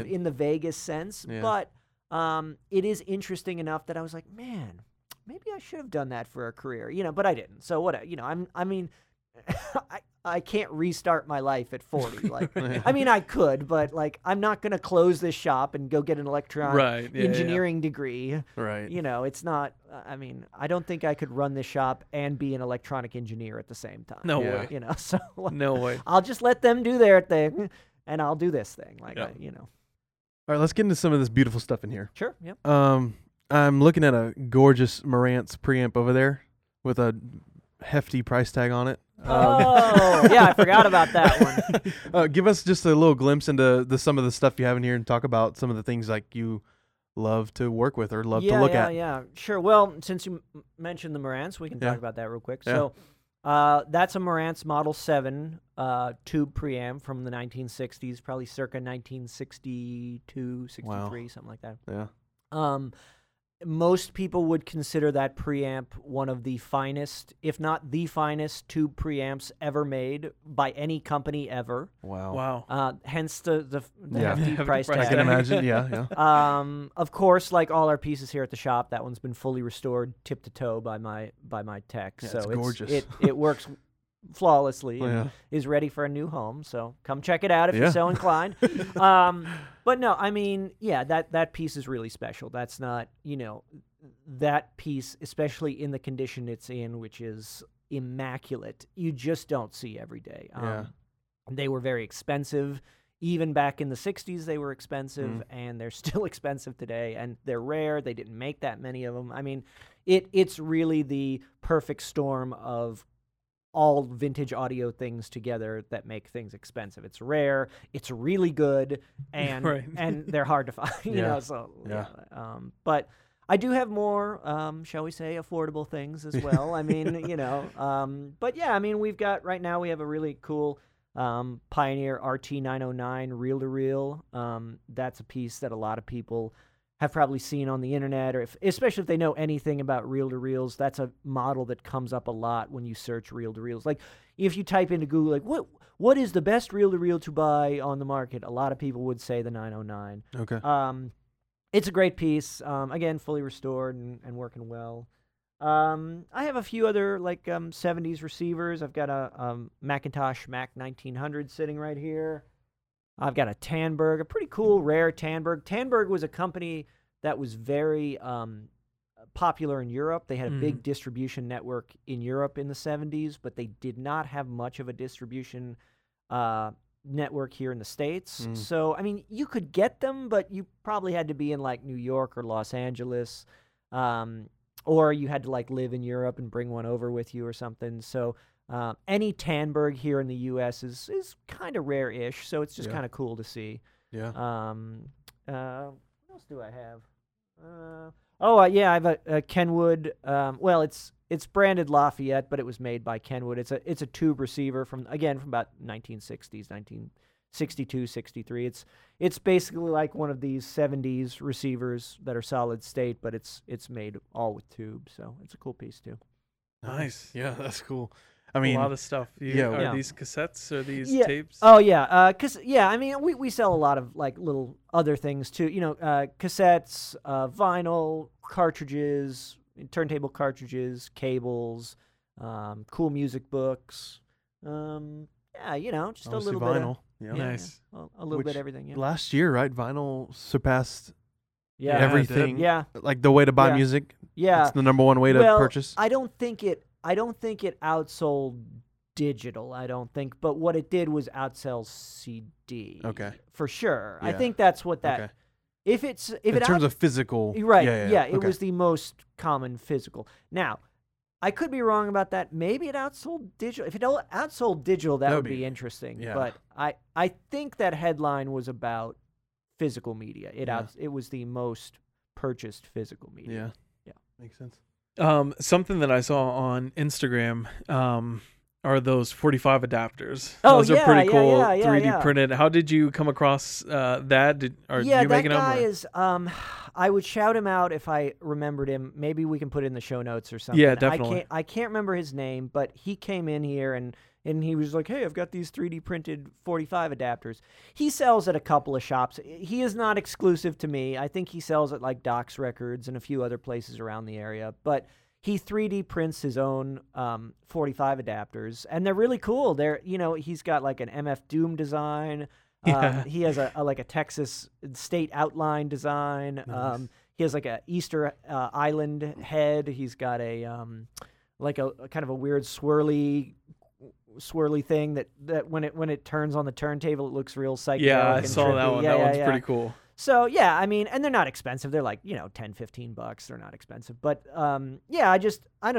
in the vaguest sense. Yeah. But it is interesting enough that I was like, man, maybe I should have done that for a career, you know, but I didn't. So what, you know, I mean, I can't restart my life at 40. Like, I mean, I could, but like, I'm not going to close this shop and go get an electronic engineering degree. Right. You know, it's not, I mean, I don't think I could run this shop and be an electronic engineer at the same time. No way. You know, so no way. I'll just let them do their thing and I'll do this thing. Like, you know. All right, let's get into some of this beautiful stuff in here. Sure. Yep. I'm looking at a gorgeous Marantz preamp over there with a hefty price tag on it. Yeah, I forgot about that one. Give us just a little glimpse into some of the stuff you have in here, and talk about some of the things like you love to work with or love to look at. Yeah, sure. Well, since you mentioned the Marantz, we can talk about that real quick. Yeah. So that's a Marantz Model 7 tube preamp from the 1960s, probably circa 1962, 63, something like that. Yeah. Most people would consider that preamp one of the finest, if not the finest, tube preamps ever made by any company ever. Wow. Hence the hefty price tag. I can imagine, yeah. Of course, like all our pieces here at the shop, that one's been fully restored tip to toe by my tech. Yeah, so it's gorgeous. It works flawlessly and is ready for a new home, so come check it out if you're so inclined. But no, I mean, that piece is really special. That's not, you know, that piece, especially in the condition it's in, which is immaculate, you just don't see every day. They were very expensive. Even back in the 60s, they were expensive, and they're still expensive today, and they're rare. They didn't make that many of them. I mean, it's really the perfect storm of all vintage audio things together that make things expensive. It's rare, it's really good, and and they're hard to find. You know, so but I do have more, shall we say, affordable things as well. I mean, you know, but yeah, I mean, we've got right now, we have a really cool Pioneer RT909 reel-to-reel. That's a piece that a lot of people have probably seen on the internet, or especially if they know anything about reel-to-reels, that's a model that comes up a lot when you search reel-to-reels. Like, if you type into Google, like, what is the best reel-to-reel to buy on the market? A lot of people would say the 909. Okay. It's a great piece. Again, fully restored and working well. I have a few other, like, 70s receivers. I've got a Macintosh Mac 1900 sitting right here. I've got a Tandberg, a pretty cool, rare Tandberg. Tandberg was a company that was very popular in Europe. They had a big distribution network in Europe in the 70s, but they did not have much of a distribution network here in the States. Mm. So, I mean, you could get them, but you probably had to be in, like, New York or Los Angeles, or you had to, like, live in Europe and bring one over with you or something. So any Tandberg here in the U.S. is kind of rare-ish, so it's just kind of cool to see. Yeah. What else do I have? I have a Kenwood. It's branded Lafayette, but it was made by Kenwood. It's a tube receiver from about 1960s, 1962, 63. It's basically like one of these 70s receivers that are solid state, but it's made all with tube, so it's a cool piece too. Nice. Yeah, that's cool. I mean, a lot of stuff. These cassettes or these tapes? Oh yeah, I mean, we sell a lot of like little other things too. You know, cassettes, vinyl, cartridges. Turntable cartridges, cables, cool music books. Just obviously a little vinyl. Bit. Vinyl. Yeah. Nice. Yeah. A little bit everything. Yeah. Last year, right? Vinyl surpassed everything. Yeah. Like the way to buy music. Yeah. It's the number one way to purchase. I don't think it outsold digital, I don't think. But what it did was outsell CD. Okay. For sure. Yeah. I think that's what that... Okay. In terms of physical. Right, it was the most common physical. Now, I could be wrong about that. Maybe it outsold digital. If it outsold digital, that would be interesting. Yeah. But I think that headline was about physical media. It was the most purchased physical media. Yeah, makes sense. Something that I saw on Instagram are those 45 adapters. Those are pretty cool, 3D printed. How did you come across that? Did you make it up? Yeah, that guy is, I would shout him out if I remembered him. Maybe we can put it in the show notes or something. Yeah, definitely. I can't remember his name, but he came in here and he was like, hey, I've got these 3D printed 45 adapters. He sells at a couple of shops. He is not exclusive to me. I think he sells at like Doc's Records and a few other places around the area, but... He 3D prints his own 45 adapters, and they're really cool. He's got like an MF Doom design. He has a Texas state outline design. Nice. He has like a Easter Island head. He's got a kind of a weird swirly thing that when it turns on the turntable, it looks real psychedelic. Yeah, I saw that one. That one's pretty cool. So, yeah, I mean, and they're not expensive. They're like, $10-15. They're not expensive. But, I don't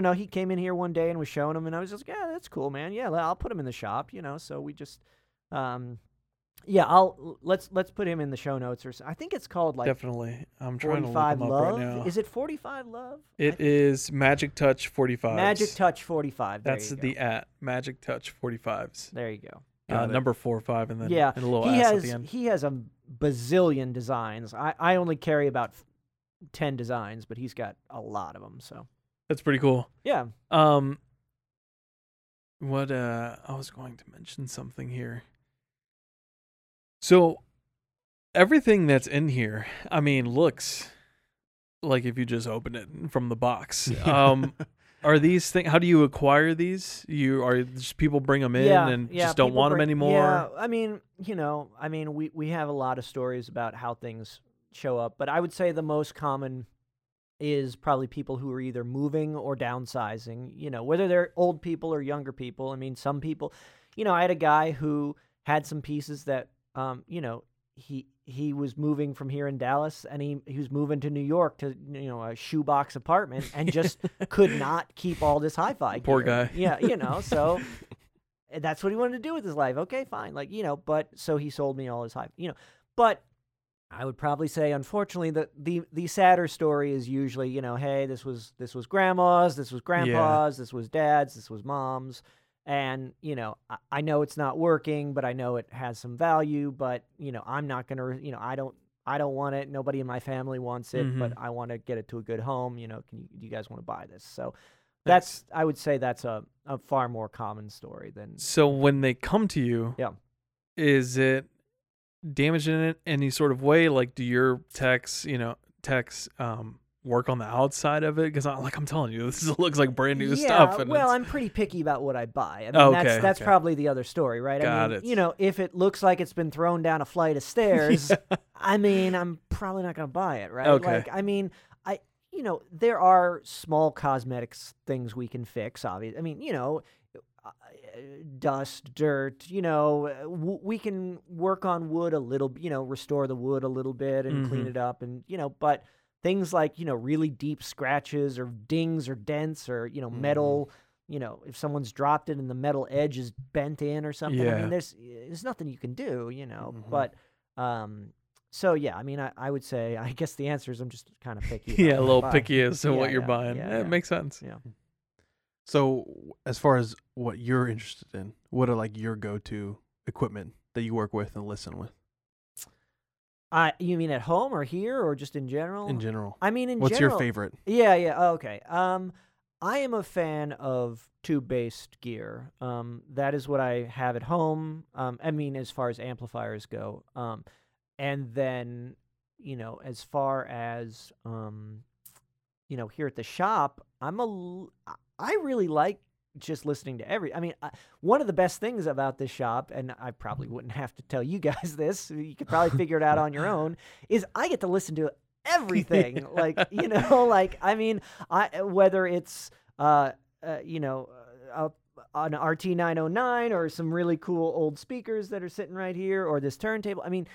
know. He came in here one day and was showing them, and I was just like, yeah, that's cool, man. Yeah, I'll put him in the shop, So we just, let's put him in the show notes. Or I think it's called like definitely. I'm trying to look him up right now. Is it 45 Love? It is Magic Touch 45. Magic Touch 45. That's the at Magic Touch 45s. There you go. Number 4 or 5, and then and a little ass at the end. He has a bazillion designs. I only carry about 10 designs, but he's got a lot of them. So that's pretty cool. Yeah. I was going to mention something here. So everything that's in here, I mean, looks like if you just open it from the box. Are these things? How do you acquire these? Just people bring them in and just don't want them anymore? Yeah, I mean, we have a lot of stories about how things show up, but I would say the most common is probably people who are either moving or downsizing. Whether they're old people or younger people. I mean, some people. I had a guy who had some pieces that, he was moving from here in Dallas, and he was moving to New York to a shoebox apartment, and just could not keep all this hi-fi. Poor guy. Yeah, so that's what he wanted to do with his life. Okay, fine. But so he sold me all his hi-fi. But I would probably say, unfortunately, that the sadder story is usually hey, this was grandma's, this was grandpa's, this was dad's, this was mom's. And, I know it's not working, but I know it has some value, but, I'm not going to, I don't want it. Nobody in my family wants it, but I want to get it to a good home. Do you guys want to buy this? So that's I would say that's a far more common story than. So when they come to you, is it damaged in any sort of way? Like, do your techs, work on the outside of it? Because I'm telling you, this looks like brand new stuff. And I'm pretty picky about what I buy. I mean, that's probably the other story, right? Got it. If it looks like it's been thrown down a flight of stairs, I mean, I'm probably not going to buy it, right? Okay. There are small cosmetics things we can fix, obviously. I mean, dust, dirt, you know, we can work on wood a little, you know, restore the wood a little bit and clean it up and, you know, but things like, you know, really deep scratches or dings or dents or, you know, metal, you know, if someone's dropped it and the metal edge is bent in or something, I mean, there's nothing you can do, you know, but, so, yeah, I mean, I would say, I guess the answer is I'm just kind of picky. Yeah, a little picky as to what you're buying. Yeah, it makes sense. Yeah. So as far as what you're interested in, what are like your go-to equipment that you work with and listen with? You mean at home or here or just in general? In general. I mean, in general. What's your favorite? Yeah, yeah. Oh, okay. I am a fan of tube-based gear. That is what I have at home. I mean, as far as amplifiers go. And then, you know, as far as, you know, here at the shop, I really like just listening to every, I mean, one of the best things about this shop, and I probably wouldn't have to tell you guys this, you could probably figure it out on your own, is I get to listen to everything. Like, you know, like, I mean, whether it's, you know, an RT909 or some really cool old speakers that are sitting right here or this turntable, I mean,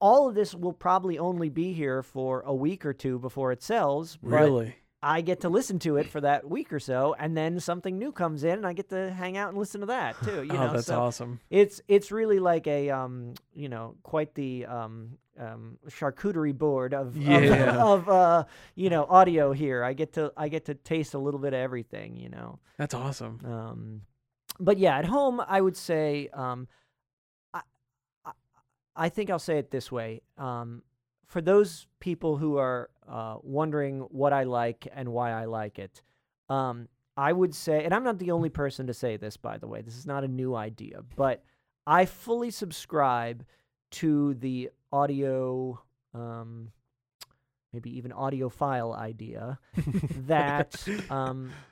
all of this will probably only be here for a week or two before it sells. Really? I get to listen to it for that week or so, and then something new comes in, and I get to hang out and listen to that too. You know, that's so awesome. It's really like a you know, quite the charcuterie board of you know, audio here. I get to taste a little bit of everything. You know, that's awesome. But yeah, at home I would say I think I'll say it this way. For those people who are wondering what I like and why I like it, I would say, and I'm not the only person to say this, by the way, this is not a new idea, but I fully subscribe to the audio, maybe even audiophile idea, that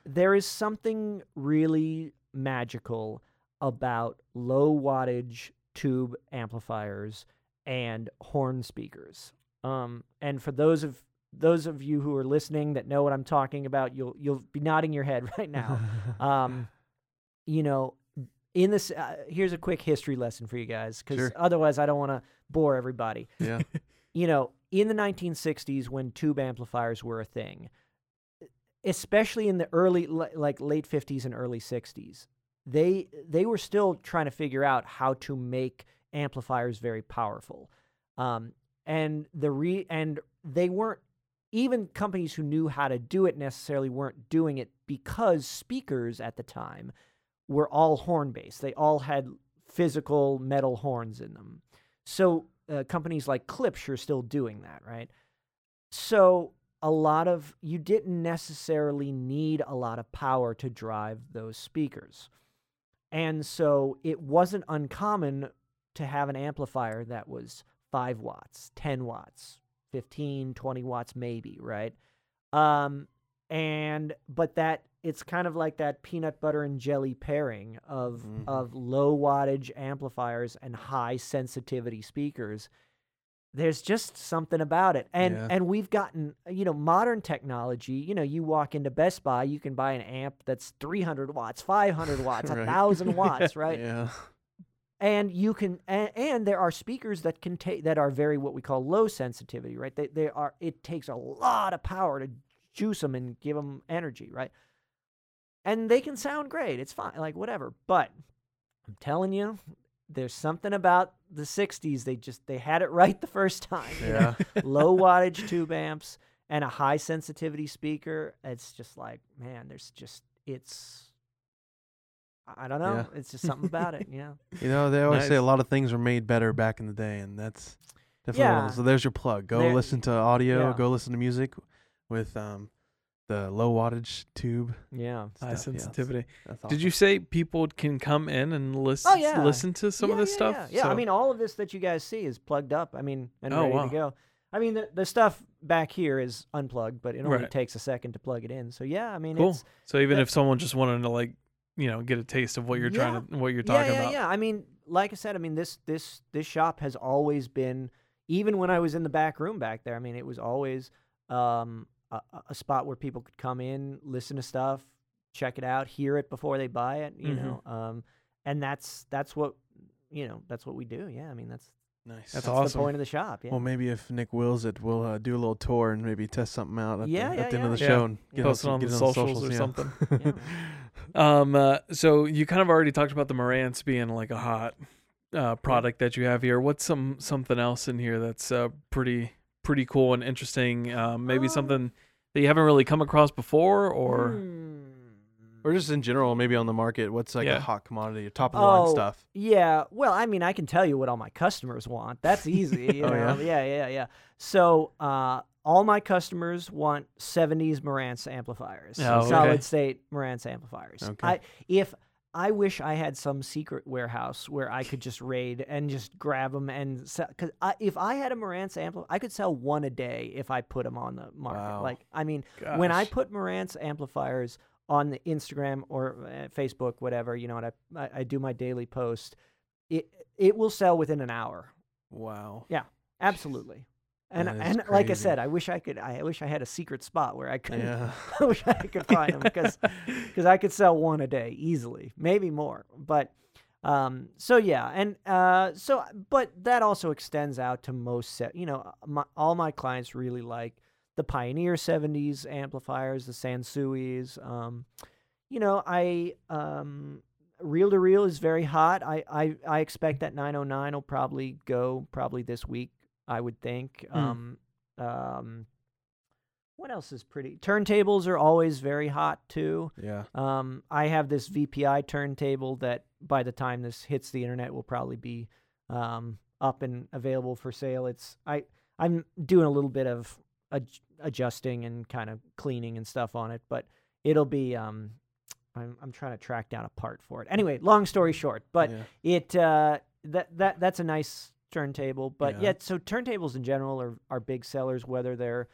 there is something really magical about low wattage tube amplifiers and horn speakers. And for those of you who are listening that know what I'm talking about, you'll be nodding your head right now. You know, in this, here's a quick history lesson for you guys, because otherwise I don't want to bore everybody. Yeah. You know, in the 1960s, when tube amplifiers were a thing, especially in the early, like late 50s and early 60s, they were still trying to figure out how to make amplifiers very powerful. And they weren't, even companies who knew how to do it necessarily weren't doing it, because speakers at the time were all horn-based. They all had physical metal horns in them. So companies like Klipsch are still doing that, right? So you didn't necessarily need a lot of power to drive those speakers. And so it wasn't uncommon to have an amplifier that was 5 watts, 10 watts, 15, 20 watts maybe, right? But that, it's kind of like that peanut butter and jelly pairing of low wattage amplifiers and high sensitivity speakers. There's just something about it. And we've gotten, you know, modern technology, you know, you walk into Best Buy, you can buy an amp that's 300 watts, 500 watts, 1,000 watts, right? Yeah. And you can, and there are speakers that can that are very what we call low sensitivity, right? They are. It takes a lot of power to juice them and give them energy, right? And they can sound great. It's fine, like whatever. But I'm telling you, there's something about the '60s. They had it right the first time. Yeah. You know? Low wattage tube amps and a high sensitivity speaker. It's just like, man, I don't know. Yeah. It's just something about it, you know. You know, they always say a lot of things were made better back in the day, and that's definitely one of those. So there's your plug. Go listen to audio. Yeah. Go listen to music with the low wattage tube. Yeah, stuff. High sensitivity. Yeah, that's awesome. Did you say people can come in and listen? Oh, yeah. Listen to some of this stuff. Yeah, so. I mean, all of this that you guys see is plugged up. I mean, and ready to go. I mean, the stuff back here is unplugged, but it only takes a second to plug it in. So yeah, I mean, cool. So even if someone just wanted to you know, get a taste of what you're what you're talking about. Yeah. I mean, like I said, I mean, this shop has always been, even when I was in the back room back there, I mean, it was always a spot where people could come in, listen to stuff, check it out, hear it before they buy it, you know. And that's what we do. Yeah, I mean, that's nice. That's awesome. That's the point of the shop. Yeah. Well, maybe if Nick wills it, we'll do a little tour and maybe test something out at the end of the show and post it on the socials or something. Yeah. So you kind of already talked about the Marantz being like a hot product that you have here. What's something else in here that's pretty cool and interesting? Maybe something that you haven't really come across before, or just in general, maybe on the market. What's a hot commodity, top of the line stuff? Yeah, well, I mean, I can tell you what all my customers want. That's easy. Yeah. So all my customers want 70s Marantz amplifiers, solid state Marantz amplifiers. Okay. I wish I had some secret warehouse where I could just raid and just grab them and sell. Because if I had a Marantz amplifier, I could sell one a day if I put them on the market. Wow. When I put Marantz amplifiers on the Instagram or Facebook, whatever, you know, and I do my daily post, it will sell within an hour. Wow. Yeah, absolutely. And crazy. Like I said, I wish I had a secret spot where I could. Yeah. I wish I could find them because I could sell one a day easily, maybe more. But but that also extends out to most all my clients really like the Pioneer 70s amplifiers, the Sansuis. Reel to reel is very hot. I expect that 909 will probably go this week, I would think. What else is pretty? Turntables are always very hot too. Yeah. I have this VPI turntable that by the time this hits the internet will probably be up and available for sale. I'm doing a little bit of adjusting and kind of cleaning and stuff on it, but it'll be. I'm trying to track down a part for it. Anyway, long story short, but it that's a nice turntable, but so turntables in general are big sellers, whether they're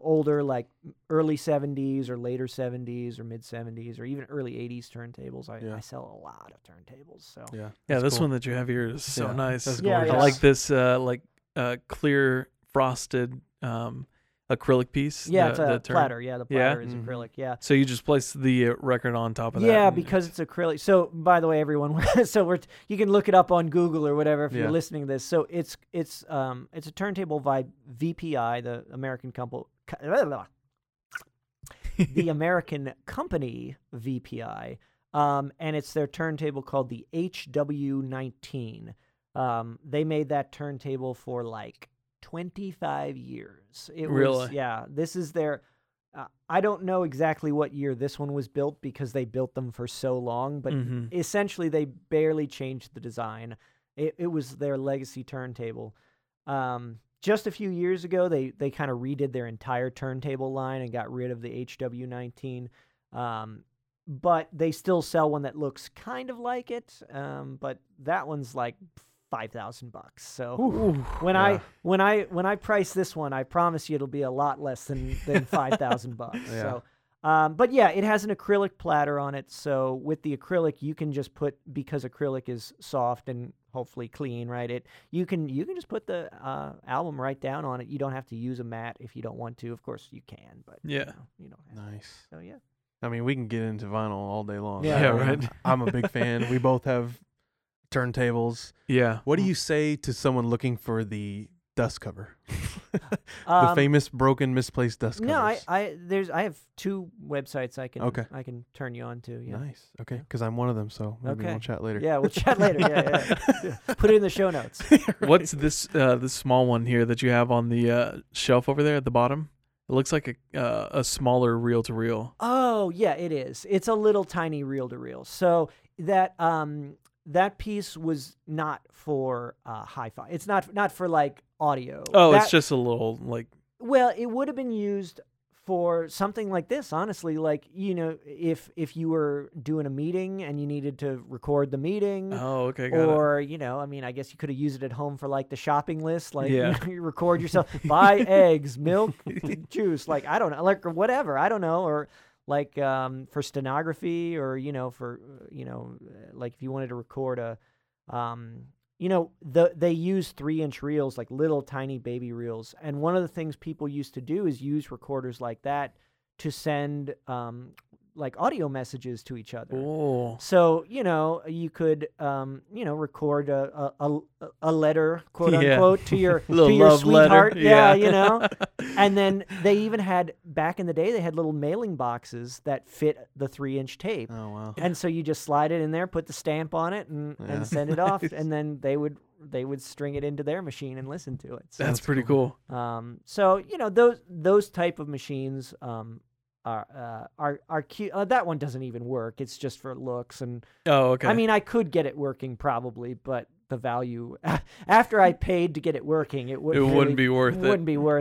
older, like early 70s or later 70s or mid 70s or even early 80s turntables. I sell a lot of turntables, so this cool. one that you have here is so nice. That's gorgeous. I like this clear frosted acrylic piece. The platter is acrylic. Yeah, so you just place the record on top of that. Yeah, because it's acrylic. So by the way, everyone, you can look it up on Google or whatever if you're listening to this. So it's a turntable by VPI, the American company VPI, and it's their turntable called the HW19. They made that turntable for 25 years. This is their I don't know exactly what year this one was built because they built them for so long, but essentially they barely changed the design. It was their legacy turntable. Just a few years ago they kind of redid their entire turntable line and got rid of the HW19. But they still sell one that looks kind of like it, but that one's like $5,000. So when I price this one, I promise you it'll be a lot less than $5,000. Yeah. So, it has an acrylic platter on it. So with the acrylic, you can just put, because acrylic is soft and hopefully clean, right? You can just put the album right down on it. You don't have to use a mat if you don't want to. Of course you can, but you don't have nice. To. So yeah. I mean, we can get into vinyl all day long. Yeah, right. I'm a big fan. We both have turntables. Yeah. What do you say to someone looking for the dust cover? The famous broken, misplaced dust cover. No, I have two websites I can turn you on to. Yeah. Nice. Okay. Because I'm one of them, so maybe we'll chat later. Yeah, we'll chat later. Yeah. Put it in the show notes. Right. What's this small one here that you have on the shelf over there at the bottom? It looks like a smaller reel-to-reel. Oh, yeah, it is. It's a little tiny reel-to-reel. So that piece was not for hi-fi. It's not for like audio. Oh, it's just a little like. Well, it would have been used for something like this, honestly. Like, you know, if you were doing a meeting and you needed to record the meeting. Oh, okay, got or it. You know, I mean, I guess you could have used it at home for like the shopping list. Like, you record yourself, buy eggs, milk, juice. Like, I don't know, like whatever. I don't know, or. Like for stenography, or like if you wanted to record a, they use 3-inch reels, like little tiny baby reels. And one of the things people used to do is use recorders like that to send like audio messages to each other. Ooh. So, you know, you could, record a letter, quote unquote, to your sweetheart. Letter. Yeah, you know. And then they even had, back in the day, they had little mailing boxes that fit the 3-inch tape. Oh, wow. And so you just slide it in there, put the stamp on it, and send it off. And then they would string it into their machine and listen to it. So that's pretty cool. So, you know, those type of machines are cute. That one doesn't even work. It's just for looks. And okay. I mean, I could get it working probably, but the value after I paid to get it working, it wouldn't be worth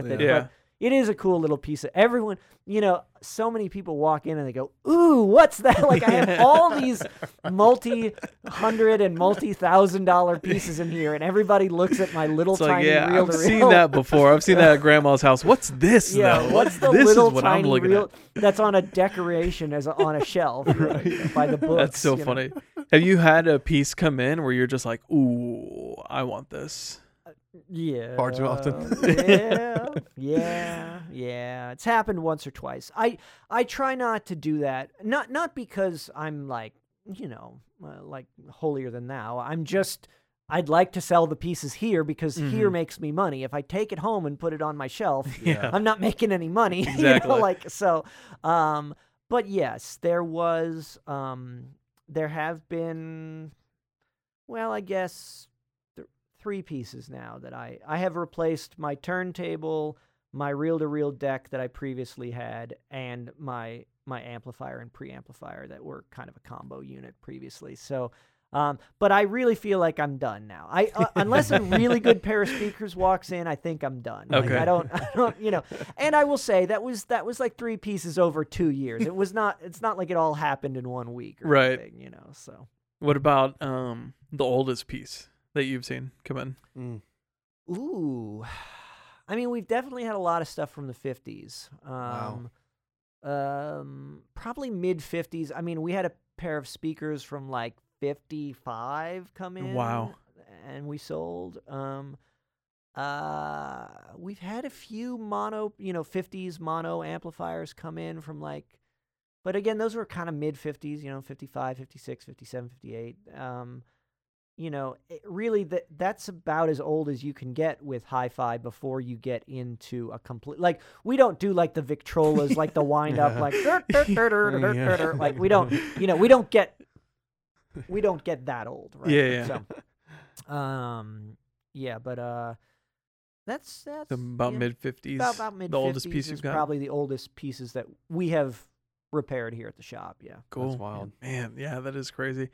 it. Yeah. But it is a cool little piece of everyone. You know, so many people walk in and they go, "Ooh, what's that?" Like I have all these multi-hundred and multi-thousand-dollar pieces in here, and everybody looks at my little tiny reel-to-reel. I've seen that before. I've seen that at Grandma's house. What's this? Yeah, though? What's the this little is what tiny I'm looking reel at? That's on a decoration as on a shelf right. by the books. That's so funny. Know? Have you had a piece come in where you're just like, "Ooh, I want this"? Yeah. Far too often. Yeah. It's happened once or twice. I try not to do that. Not because I'm like, you know, like holier than thou. I'm just, I'd like to sell the pieces here because here makes me money. If I take it home and put it on my shelf, I'm not making any money. Exactly. You know, like, so, but yes, there have been, well, I guess, 3 pieces now that I have replaced my turntable, my reel-to-reel deck that I previously had, and my amplifier and preamplifier that were kind of a combo unit previously. So, but I really feel like I'm done now. Unless a really good pair of speakers walks in, I think I'm done. Okay. Like I don't, you know. And I will say that was like 3 pieces over 2 years. It was not. It's not like it all happened in 1 week. Or right. Anything, you know. So. What about the oldest piece that you've seen come in? Ooh. I mean, we've definitely had a lot of stuff from the 50s. Wow. Probably mid-50s. I mean, we had a pair of speakers from like 55 come in. Wow. And we sold. We've had a few mono, 50s mono amplifiers come in from like, but again, those were kind of mid-50s, 55, 56, 57, 58. Really, that's about as old as you can get with hi-fi before you get into a complete. Like, we don't do like the Victrolas, like the wind-up, like like we don't. We don't get that old, right? Yeah. So, yeah, but that's about mid-50s. About mid-50s. The oldest piece you've got. Probably the oldest pieces that we have repaired here at the shop. Yeah. Cool. That's wild, man. Yeah, that is crazy.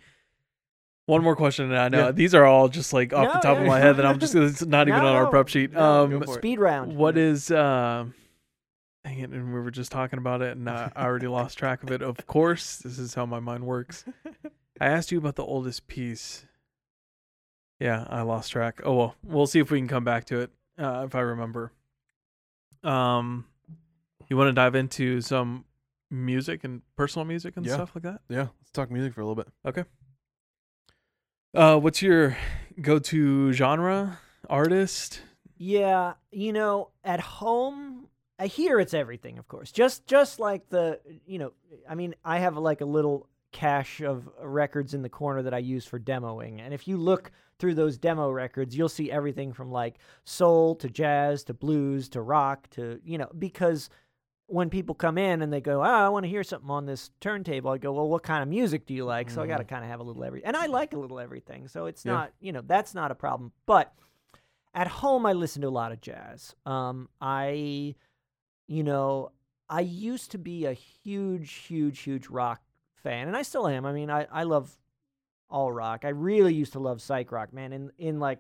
One more question, and I know these are all just like off the top of my head that I'm just it's not even on our prep sheet. Speed round. What is? Dang it! And we were just talking about it, and I already lost track of it. Of course, this is how my mind works. I asked you about the oldest piece. Yeah, I lost track. Oh well, we'll see if we can come back to it if I remember. You want to dive into some music and personal music and stuff like that? Yeah, let's talk music for a little bit. Okay. What's your go-to genre, artist? Yeah, at home, here it's everything, of course. Just like I have like a little cache of records in the corner that I use for demoing. And if you look through those demo records, you'll see everything from like soul to jazz to blues to rock to, because when people come in and they go, I want to hear something on this turntable, I go, well, what kind of music do you like? So I got to kind of have a little everything. And I like a little everything. So it's not, that's not a problem. But at home, I listen to a lot of jazz. I used to be a huge, huge, huge rock fan. And I still am. I mean, I love all rock. I really used to love psych rock, man. In like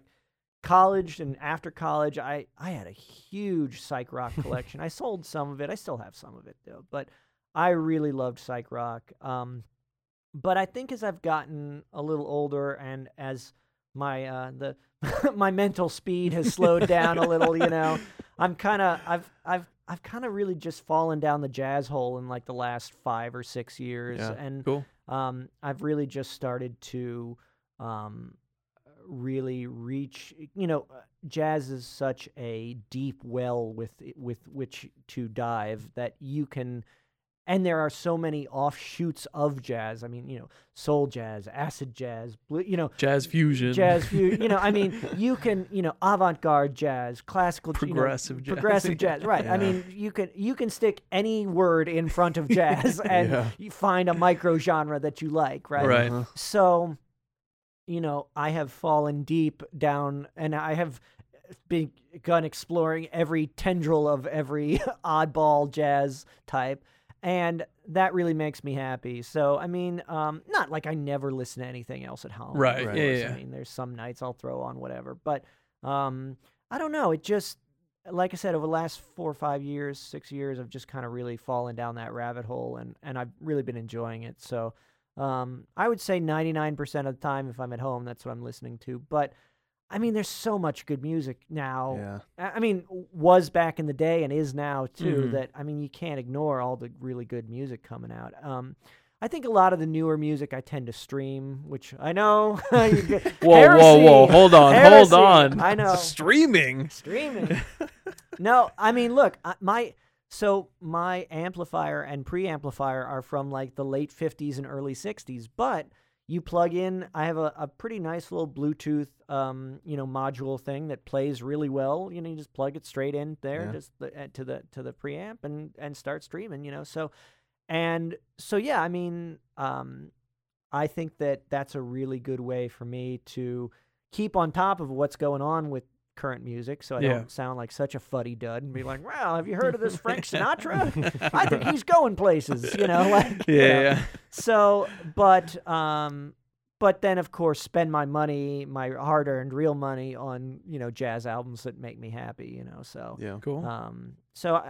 college and after college, I had a huge psych rock collection. I sold some of it. I still have some of it though, but I really loved psych rock. But I think as I've gotten a little older and as my my mental speed has slowed down a little, I've kind of really just fallen down the jazz hole in like the last 5 or 6 years, and cool. I've really just started to really reach, jazz is such a deep well with which to dive that you can And there are so many offshoots of jazz. I mean, you know, soul jazz, acid jazz, you know. Jazz fusion. You know, I mean, you can, you know, avant-garde jazz, classical, progressive, you know, jazz. Progressive jazz, right. Yeah. I mean, you can stick any word in front of jazz and you find a micro-genre that you like, right? Right. Uh-huh. So, you know, I have fallen deep down, and I have begun exploring every tendril of every oddball jazz type. And that really makes me happy. So, I mean, not like I never listen to anything else at home. Right, right. Yeah. I mean, there's some nights I'll throw on whatever. But I don't know. It just, like I said, over the last 4 or 5 years, 6 years, I've just kind of really fallen down that rabbit hole, and I've really been enjoying it. So I would say 99% of the time if I'm at home, that's what I'm listening to. But, I mean, there's so much good music now. Yeah. I mean, was back in the day and is now, too, that, I mean, you can't ignore all the really good music coming out. I think a lot of the newer music I tend to stream, which I know. Whoa, hold on. I know. Streaming. No, I mean, look, my amplifier and preamplifier are from, like, the late 50s and early 60s, but... You plug in, I have a pretty nice little Bluetooth, you know, module thing that plays really well. You know, you just plug it straight in there, just to the preamp and start streaming, you know. So, I mean, I think that's a really good way for me to keep on top of what's going on with current music, so I don't sound like such a fuddy-dud and be like, wow, have you heard of this Frank Sinatra? I think he's going places, you know? Like, So, but then, of course, spend my money, my hard-earned real money on, you know, jazz albums that make me happy, you know, so. Yeah, cool. So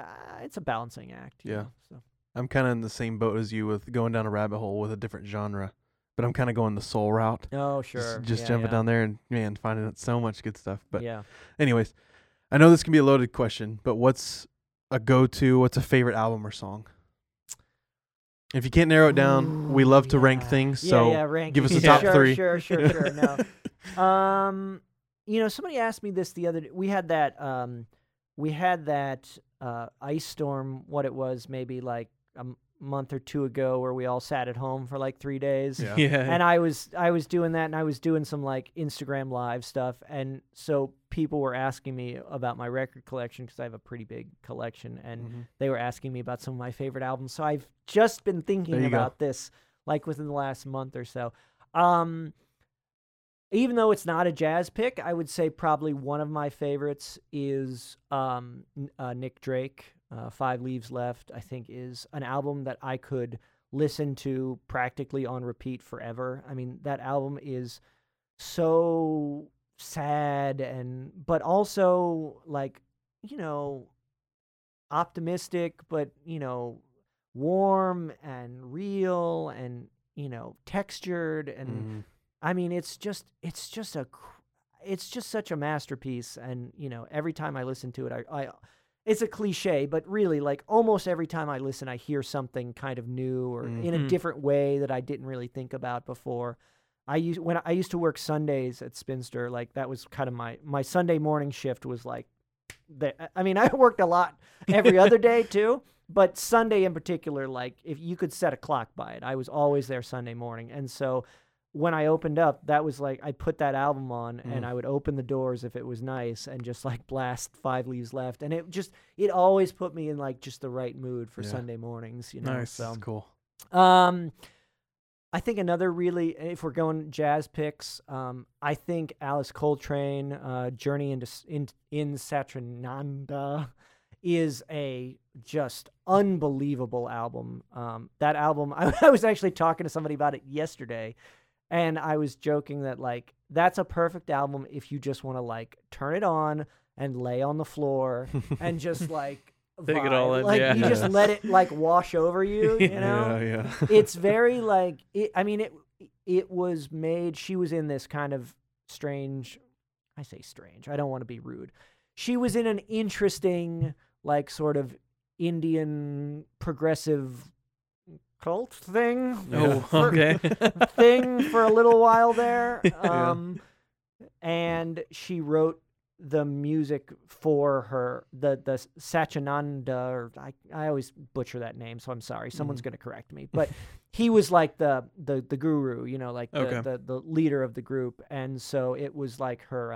it's a balancing act. You know, so. I'm kind of in the same boat as you with going down a rabbit hole with a different genre. But I'm kind of going the soul route. Oh, sure. Just jumping down there and, man, finding out so much good stuff. But anyways, I know this can be a loaded question, but what's a go-to, what's a favorite album or song? If you can't narrow it down, we love to rank things, so give us the top three. Sure, no. You know, somebody asked me this the other day. We had that ice storm, what it was, maybe like a month or two ago, where we all sat at home for like 3 days. And I was doing that, and I was doing some like Instagram live stuff, and so people were asking me about my record collection, because I have a pretty big collection, and they were asking me about some of my favorite albums. So I've just been thinking about this like within the last month or so. Even though it's not a jazz pick, I would say probably one of my favorites is Nick Drake, Five Leaves Left, I think, is an album that I could listen to practically on repeat forever. I mean, that album is so sad but also, like, you know, optimistic, but, you know, warm and real and, you know, textured. And I mean, it's just such a masterpiece. And, you know, every time I listen to it, I it's a cliche, but really, like, almost every time I listen, I hear something kind of new or in a different way that I didn't really think about before. When I used to work Sundays at Spinster, like, that was kind of my Sunday morning shift was like, I mean, I worked a lot every other day too, but Sunday in particular, like, if you could set a clock by it, I was always there Sunday morning. And so when I opened up, that was like, I put that album on and I would open the doors if it was nice and just like blast Five Leaves Left. And it always put me in like just the right mood for Sunday mornings, you know? Nice. So, that's cool. I think another really, if we're going jazz picks, I think Alice Coltrane, Journey in Saturnanda is a just unbelievable album. That album, I was actually talking to somebody about it yesterday. And I was joking that, like, that's a perfect album if you just want to, like, turn it on and lay on the floor and just, like, take it all in. Like, you just let it, like, wash over you, you know? Yeah. It's very, like, it was made, she was in this kind of strange, I say strange, I don't want to be rude. She was in an interesting, like, sort of Indian progressive cult thing thing for a little while there. And she wrote the music for her, the Satchinanda, or I always butcher that name, so I'm sorry. Someone's going to correct me. But he was like the guru, you know, like the leader of the group. And so it was like her,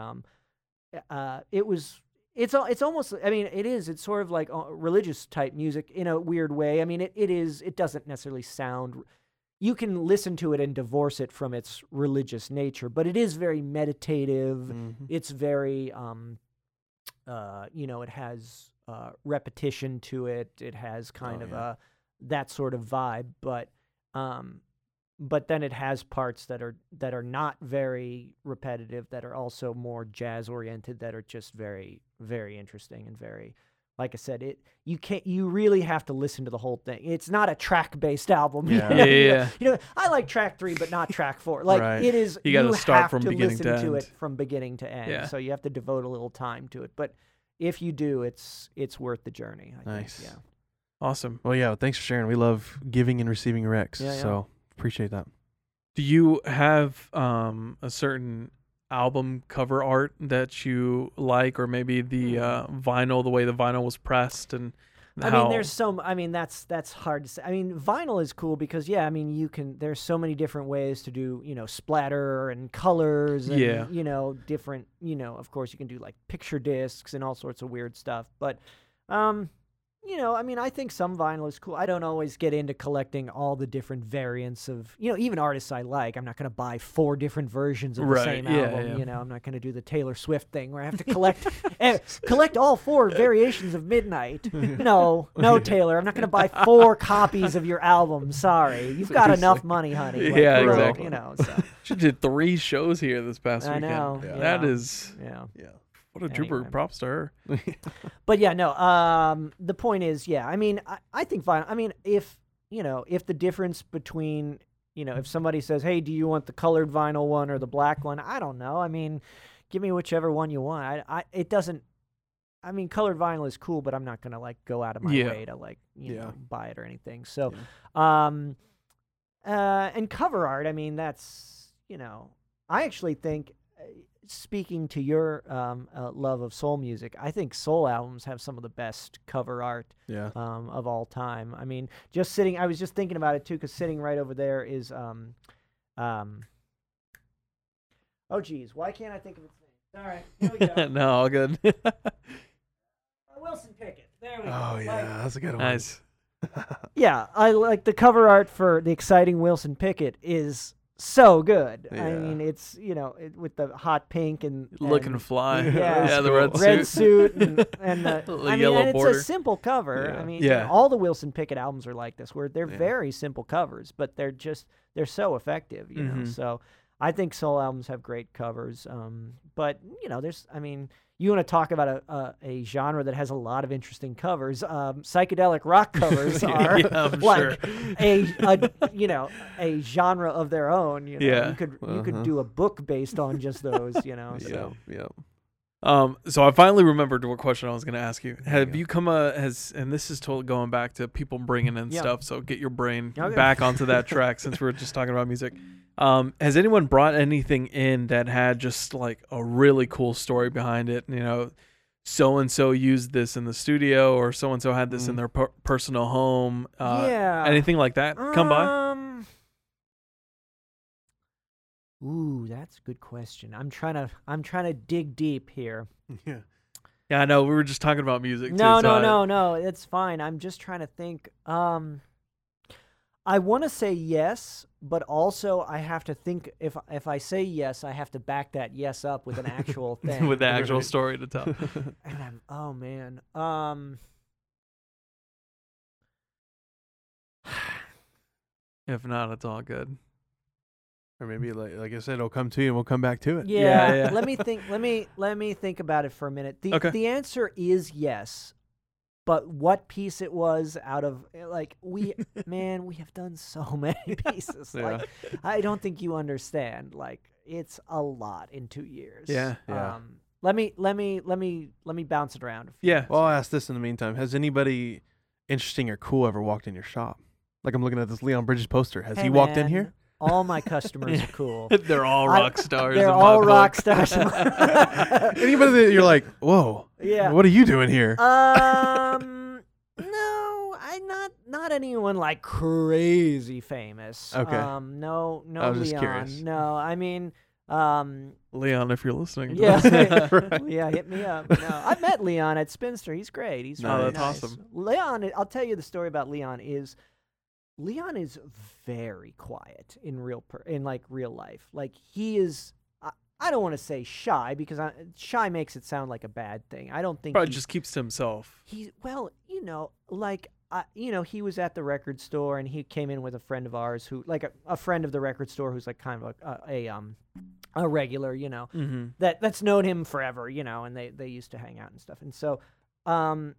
it's almost, I mean, it is, it's sort of like religious type music in a weird way. I mean, it doesn't necessarily sound, you can listen to it and divorce it from its religious nature, but it is very meditative. Mm-hmm. It's very, it has repetition to it. It has kind of that sort of vibe, but then it has parts that are not very repetitive, that are also more jazz oriented, that are just very, very interesting and very. Like I said, you really have to listen to the whole thing. It's not a track-based album. Yeah. I like track 3 but not track 4. Like it is you start have from to beginning listen to it from beginning to end. Yeah. So you have to devote a little time to it. But if you do, it's worth the journey, I think. Yeah. Awesome. Well, yeah, thanks for sharing. We love giving and receiving recs. Yeah, yeah. So, appreciate that. Do you have a certain album cover art that you like, or maybe the vinyl, the way the vinyl was pressed, and that's hard to say. I mean, vinyl is cool because there's so many different ways to do splatter and colors and different of course you can do like picture discs and all sorts of weird stuff, but I think some vinyl is cool. I don't always get into collecting all the different variants of, even artists I like. I'm not going to buy 4 different versions of the same album. Yeah. I'm not going to do the Taylor Swift thing where I have to collect all 4 variations of Midnight. No, Taylor. I'm not going to buy 4 copies of your album. Sorry. You've got enough money, honey. Like, yeah, exactly. She did 3 shows here this past weekend. I know. Yeah. That is... Yeah. Yeah. What a trooper, props to her. But the point is, I think vinyl, if the difference between, if somebody says, hey, do you want the colored vinyl one or the black one? I don't know. I mean, give me whichever one you want. Colored vinyl is cool, but I'm not going to like go out of my way to like, you know, buy it or anything. So, and cover art, that's, I actually think, speaking to your love of soul music, I think soul albums have some of the best cover art of all time. I mean, I was just thinking about it too, because sitting right over there is, oh geez, why can't I think of its name? All right, here we go. No, all good. Wilson Pickett, there we go. Oh yeah, that's a good one. Nice. Yeah, I like the cover art for The Exciting Wilson Pickett is so good. Yeah. I mean, it's with the hot pink and looking fly. Yeah, the red suit and the yellow border. It's a simple cover. Yeah. All the Wilson Pickett albums are like this, where they're very simple covers, but they're so effective. You know, so I think soul albums have great covers. But there's you want to talk about a genre that has a lot of interesting covers. Psychedelic rock covers are a genre of their own. You could do a book based on just those. So I finally remembered what question I was going to ask you. And this is totally going back to people bringing in stuff. So get your brain back onto that track since we were just talking about music. Has anyone brought anything in that had just like a really cool story behind it? So-and-so used this in the studio, or so-and-so had this in their personal home. Anything like that come by? Ooh, that's a good question. I'm trying to dig deep here. Yeah. Yeah, I know. We were just talking about music. No. It's fine. I'm just trying to think. I want to say yes, but also I have to think if I say yes, I have to back that yes up with an actual thing. With the actual story to tell. And if not, it's all good. Or maybe like I said, it'll come to you and we'll come back to it. Yeah. Let me think about it for a minute. The answer is yes. But what piece it was out of, we have done so many pieces. I don't think you understand. It's a lot in 2 years. Yeah. Let me bounce it around. Well, I'll ask this in the meantime. Has anybody interesting or cool ever walked in your shop? Like, I'm looking at this Leon Bridges poster. Has he walked in here? All my customers are cool. They're all rock stars. They're all rock stars. Anybody that you're like, whoa, yeah, what are you doing here? No, not anyone like crazy famous. Okay. No, I was just curious. No, I mean, Leon, if you're listening to this. Right. Yeah, hit me up. No, I met Leon at Spinster. He's great. He's really nice. Awesome. Leon, I'll tell you the story about Leon is very quiet in real life. Like, he is, I don't want to say shy, because shy makes it sound like a bad thing. I don't think probably just keeps to himself. He was at the record store, and he came in with a friend of ours who, like, a friend of the record store who's like kind of a regular, mm-hmm. that's known him forever, and they used to hang out and stuff. And so, Leon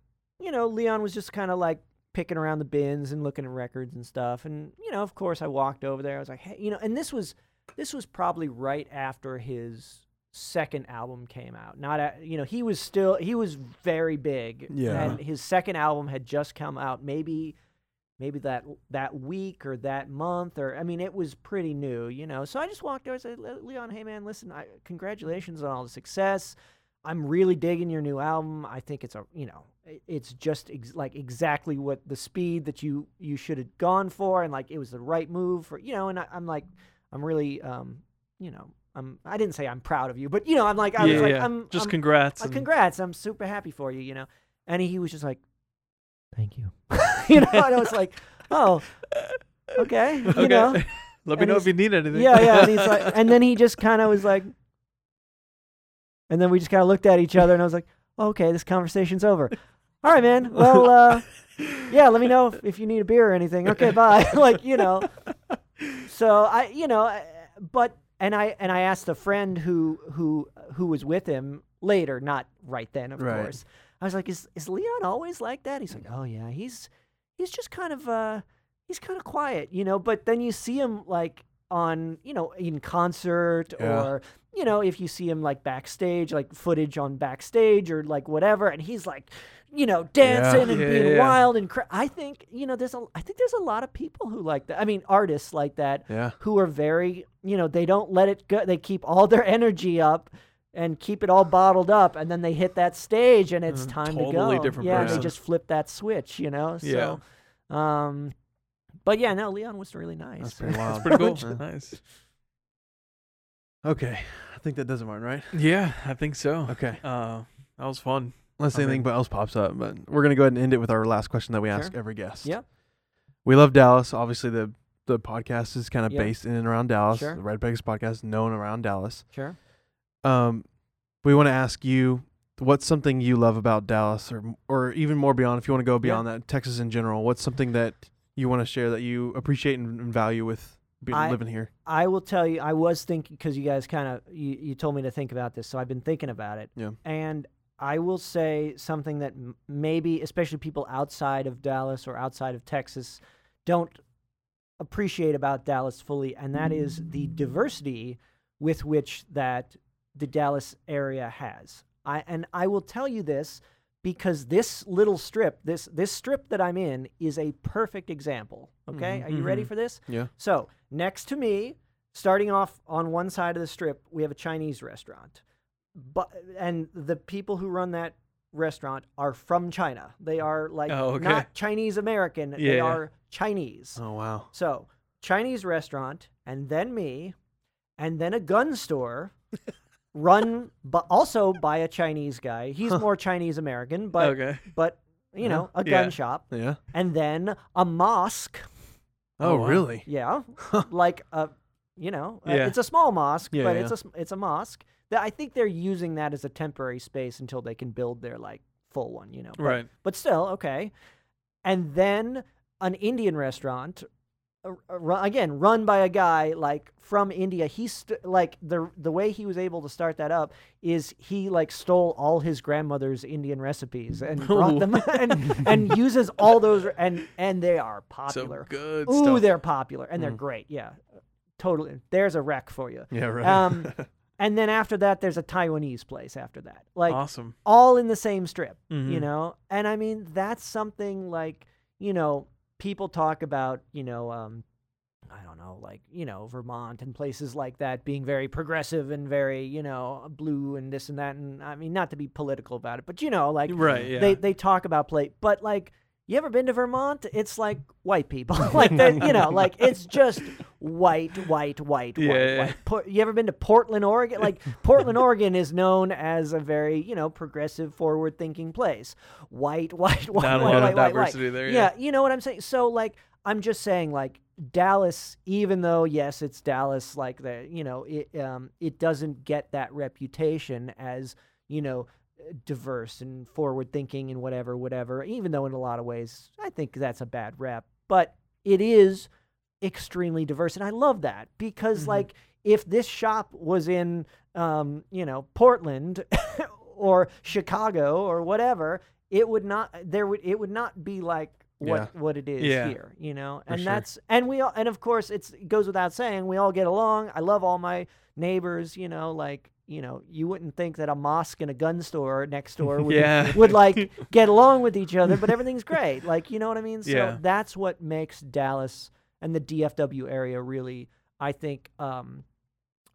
was just kind of like picking around the bins and looking at records and stuff. And, of course I walked over there. I was like, hey, and this was probably right after his second album came out. He was very big. Yeah. And his second album had just come out maybe that week or that month, or, I mean, it was pretty new, So I just walked over and said, Leon, hey man, listen, congratulations on all the success. I'm really digging your new album. I think it's exactly what the speed that you should have gone for, and like it was the right move for and I'm like, I'm really I didn't say I'm proud of you, but I'm like, I'm just congrats. Congrats. I'm super happy for you, And he was just like, thank you. And I was like, oh, okay. Let me know if you need anything. Yeah. And he's like, and then he just kind of was like, and then we just kind of looked at each other, and I was like, oh, okay, this conversation's over. All right, man. Well, let me know if you need a beer or anything. Okay, bye. So I, but I asked a friend who was with him later, not right then, of course. I was like, is Leon always like that? He's like, oh yeah, he's just kind of quiet, But then you see him like on in concert or. If you see him like backstage, like footage on backstage or like whatever, and he's like, dancing and being wild and I think, there's a lot of people who like that. I mean, artists like that who are very, they don't let it go. They keep all their energy up and keep it all bottled up, and then they hit that stage and it's time to go. Totally different person. Yeah, they just flip that switch, So, Leon was really nice. That's pretty wild. That's pretty cool. Nice. Okay, I think that does it, right? Yeah, I think so. Okay. That was fun. Unless anything else pops up, but we're going to go ahead and end it with our last question that we ask every guest. Yep. We love Dallas. Obviously, the podcast is kind of based in and around Dallas. Sure. The Red Pegasus Podcast is known around Dallas. Sure. We want to ask you, what's something you love about Dallas, or even more beyond, if you want to go beyond that, Texas in general, what's something that you want to share that you appreciate and value with living here? I will tell you, I was thinking, because you guys kind of, you told me to think about this, so I've been thinking about it. Yeah. And I will say something that maybe, especially people outside of Dallas or outside of Texas, don't appreciate about Dallas fully, and that is the diversity with which that the Dallas area has. I will tell you this, because this little strip, this strip that I'm in, is a perfect example. Okay, are you ready for this? Yeah. So next to me, starting off on one side of the strip, we have a Chinese restaurant, and the people who run that restaurant are from China. They are like not Chinese American. Yeah. They are Chinese. Oh wow. So Chinese restaurant, and then me, and then a gun store. Run, but also by a Chinese guy. He's more Chinese American, but a gun shop. Yeah. And then a mosque. Oh, really? Yeah. Like it's a small mosque, but it's a mosque. I think they're using that as a temporary space until they can build their like full one, But, right. But still, okay. And then an Indian restaurant. Again, run by a guy like from India. He's like the way he was able to start that up is he like stole all his grandmother's Indian recipes and brought them and uses all those and they are popular. Some good stuff. They're popular and they're great. Yeah, totally. There's a rec for you. Yeah, right. And then after that, there's a Taiwanese place after that. Like awesome. All in the same strip, And I mean that's something like people talk about, I don't know, like, you know, Vermont and places like that being very progressive and very, you know, blue and this and that. And I mean, not to be political about it, but, you know, like, right, yeah. they talk about play, but like, you ever been to Vermont? It's like white people, like, you know, like it's just white. You ever been to Portland, Oregon? Like Portland, Oregon is known as a very, you know, progressive, forward-thinking place. Not a lot of diversity there. Yeah, you know what I'm saying? So, like, I'm just saying, like, Dallas, even though, yes, it's Dallas, like, the, you know, it doesn't get that reputation as, you know, diverse and forward thinking and whatever, even though in a lot of ways I think that's a bad rep, but it is extremely diverse. And I love that because like if this shop was in, you know, Portland or Chicago or whatever, it would not be like what it is here, you know? And and of course it goes without saying, we all get along. I love all my neighbors, you know, like, you know, you wouldn't think that a mosque and a gun store next door would like get along with each other, but everything's great. Like, you know what I mean? So that's what makes Dallas and the DFW area really, I think,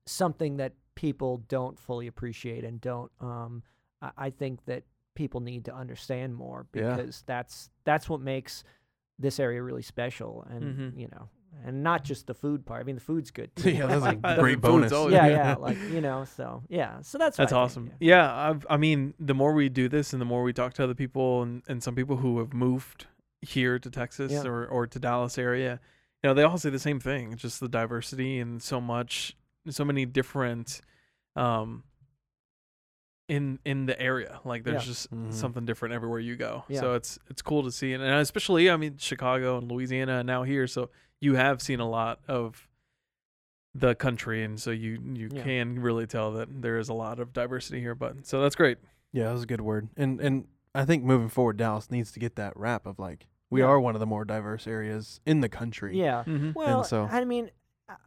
something that people don't fully appreciate and don't, I think that people need to understand more because that's what makes this area really special. And, you know, and not just the food part. I mean, the food's good too. Yeah, that's like, a great bonus. Like, you know, so so that's awesome. I mean, the more we do this and the more we talk to other people and some people who have moved here to Texas or to Dallas area, you know, they all say the same thing. Just the diversity and so many different, in the area. Like there's just something different everywhere you go. Yeah. So it's cool to see, and especially I mean Chicago and Louisiana and now here. So you have seen a lot of the country, and so you can really tell that there is a lot of diversity here. But so that's great. Yeah, that was a good word. And I think moving forward, Dallas needs to get that rap of like we are one of the more diverse areas in the country. Yeah. Mm-hmm. Well, and so, I mean,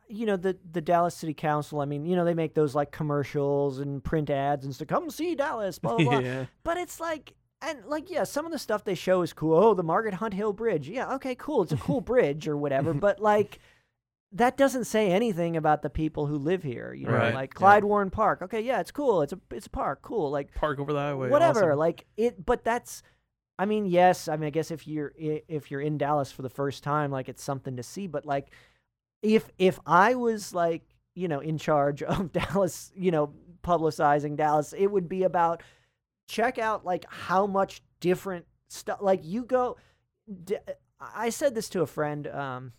you know, the Dallas City Council, I mean, you know, they make those like commercials and print ads and stuff. Come see Dallas, blah, blah, blah. But it's like, and like, yeah, some of the stuff they show is cool. Oh, the Margaret Hunt Hill Bridge. Yeah, okay, cool. It's a cool bridge or whatever. But like, that doesn't say anything about the people who live here. You know, like Clyde Warren Park. Okay, yeah, it's cool. It's a park. Cool. Like park over the highway. Whatever. Awesome. Like it. But that's. I mean, yes. I mean, I guess if you're in Dallas for the first time, like it's something to see. But like, if I was like, you know, in charge of Dallas, you know, publicizing Dallas, it would be about. Check out like how much different stuff. Like you go, I said this to a friend. I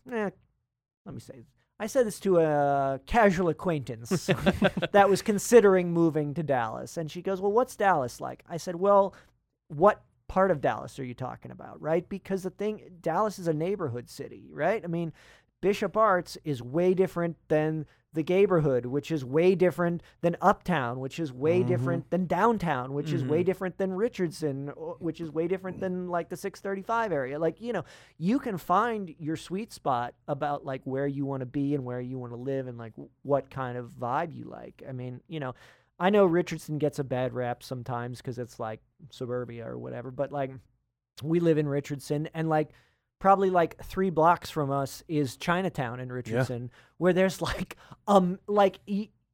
said this to a casual acquaintance that was considering moving to Dallas, and she goes, "Well, what's Dallas like?" I said, "Well, what part of Dallas are you talking about, right? Because Dallas is a neighborhood city, right? I mean, Bishop Arts is way different than." The neighborhood, which is way different than Uptown, which is way different than Downtown, which is way different than Richardson, which is way different than like the 635 area. Like, you know, you can find your sweet spot about like where you want to be and where you want to live and like what kind of vibe you like. I mean, you know, I know Richardson gets a bad rap sometimes because it's like suburbia or whatever, but like we live in Richardson and like probably like 3 blocks from us is Chinatown in Richardson, where there's like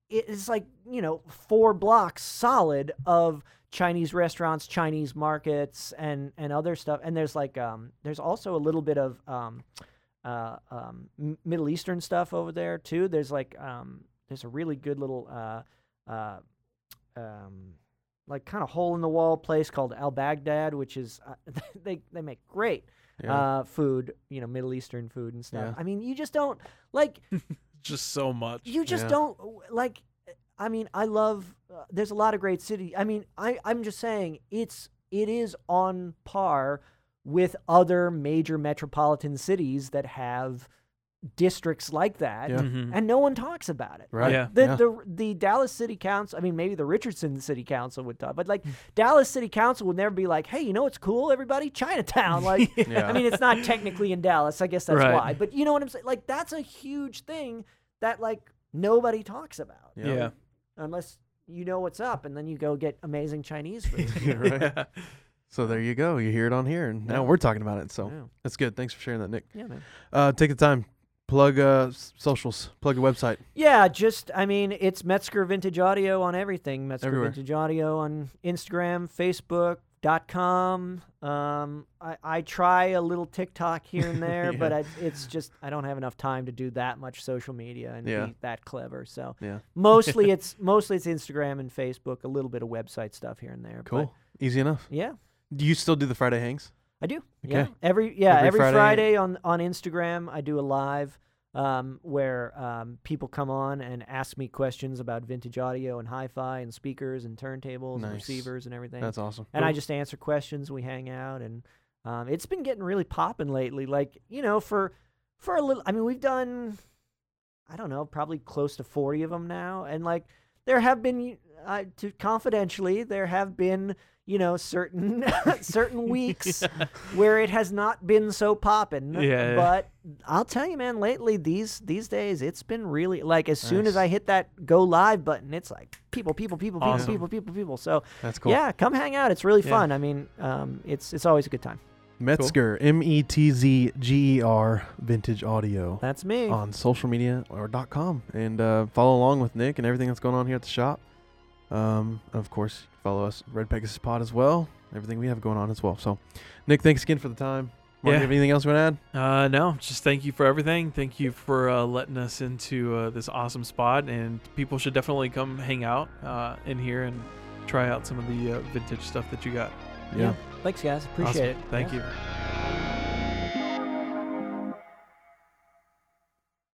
it's like, you know, 4 blocks solid of Chinese restaurants, Chinese markets, and other stuff. And there's like there's also a little bit of Middle Eastern stuff over there too. There's like there's a really good little like kind of hole in the wall place called Al Baghdad, which is they make great. Food, you know, Middle Eastern food and stuff. Yeah. I mean, you just don't like. Just so much. You just don't like. I mean, I love. There's a lot of great city. I mean, I'm just saying it is on par with other major metropolitan cities that have districts like that, and no one talks about it. Right. Like, the Dallas City Council. I mean, maybe the Richardson City Council would talk, but like Dallas City Council would never be like, "Hey, you know what's cool, everybody? Chinatown." Like, I mean, it's not technically in Dallas. I guess that's why. But you know what I'm saying? Like, that's a huge thing that like nobody talks about. Yeah. Unless you know what's up, and then you go get amazing Chinese food. So there you go. You hear it on here, and now we're talking about it. So that's good. Thanks for sharing that, Nick. Yeah, man. Take the time. Plug socials. Plug your website. Yeah, it's Metzger Vintage Audio on everything. Metzger Everywhere. Vintage Audio on Instagram, Facebook.com. I try a little TikTok here and there, yeah. But it's just I don't have enough time to do that much social media and be that clever. So mostly it's Instagram and Facebook, a little bit of website stuff here and there. Cool, but easy enough. Yeah. Do you still do the Friday hangs? I do. Okay. Yeah. Every Friday on Instagram I do a live where people come on and ask me questions about vintage audio and hi-fi and speakers and turntables and receivers and everything. That's awesome. And cool. I just answer questions, we hang out, and it's been getting really popping lately. Like, for a little we've done probably close to 40 of them now, and like there have been certain certain weeks where it has not been so popping. Yeah, but I'll tell you, man, lately these days it's been really like as soon as I hit that go live button, it's like people, awesome. people. So that's cool. Yeah, come hang out. It's really fun. It's always a good time. Metzger, cool. METZGER Vintage Audio. That's me on social media or .com, and follow along with Nick and everything that's going on here at the shop. Of course, follow us, Red Pegasus Pod, as well. Everything we have going on as well. So, Nick, thanks again for the time. Mark, do you have anything else you want to add? No, just thank you for everything. Thank you for letting us into this awesome spot. And people should definitely come hang out in here and try out some of the vintage stuff that you got. Yeah. Thanks, guys. Appreciate it. Thank you.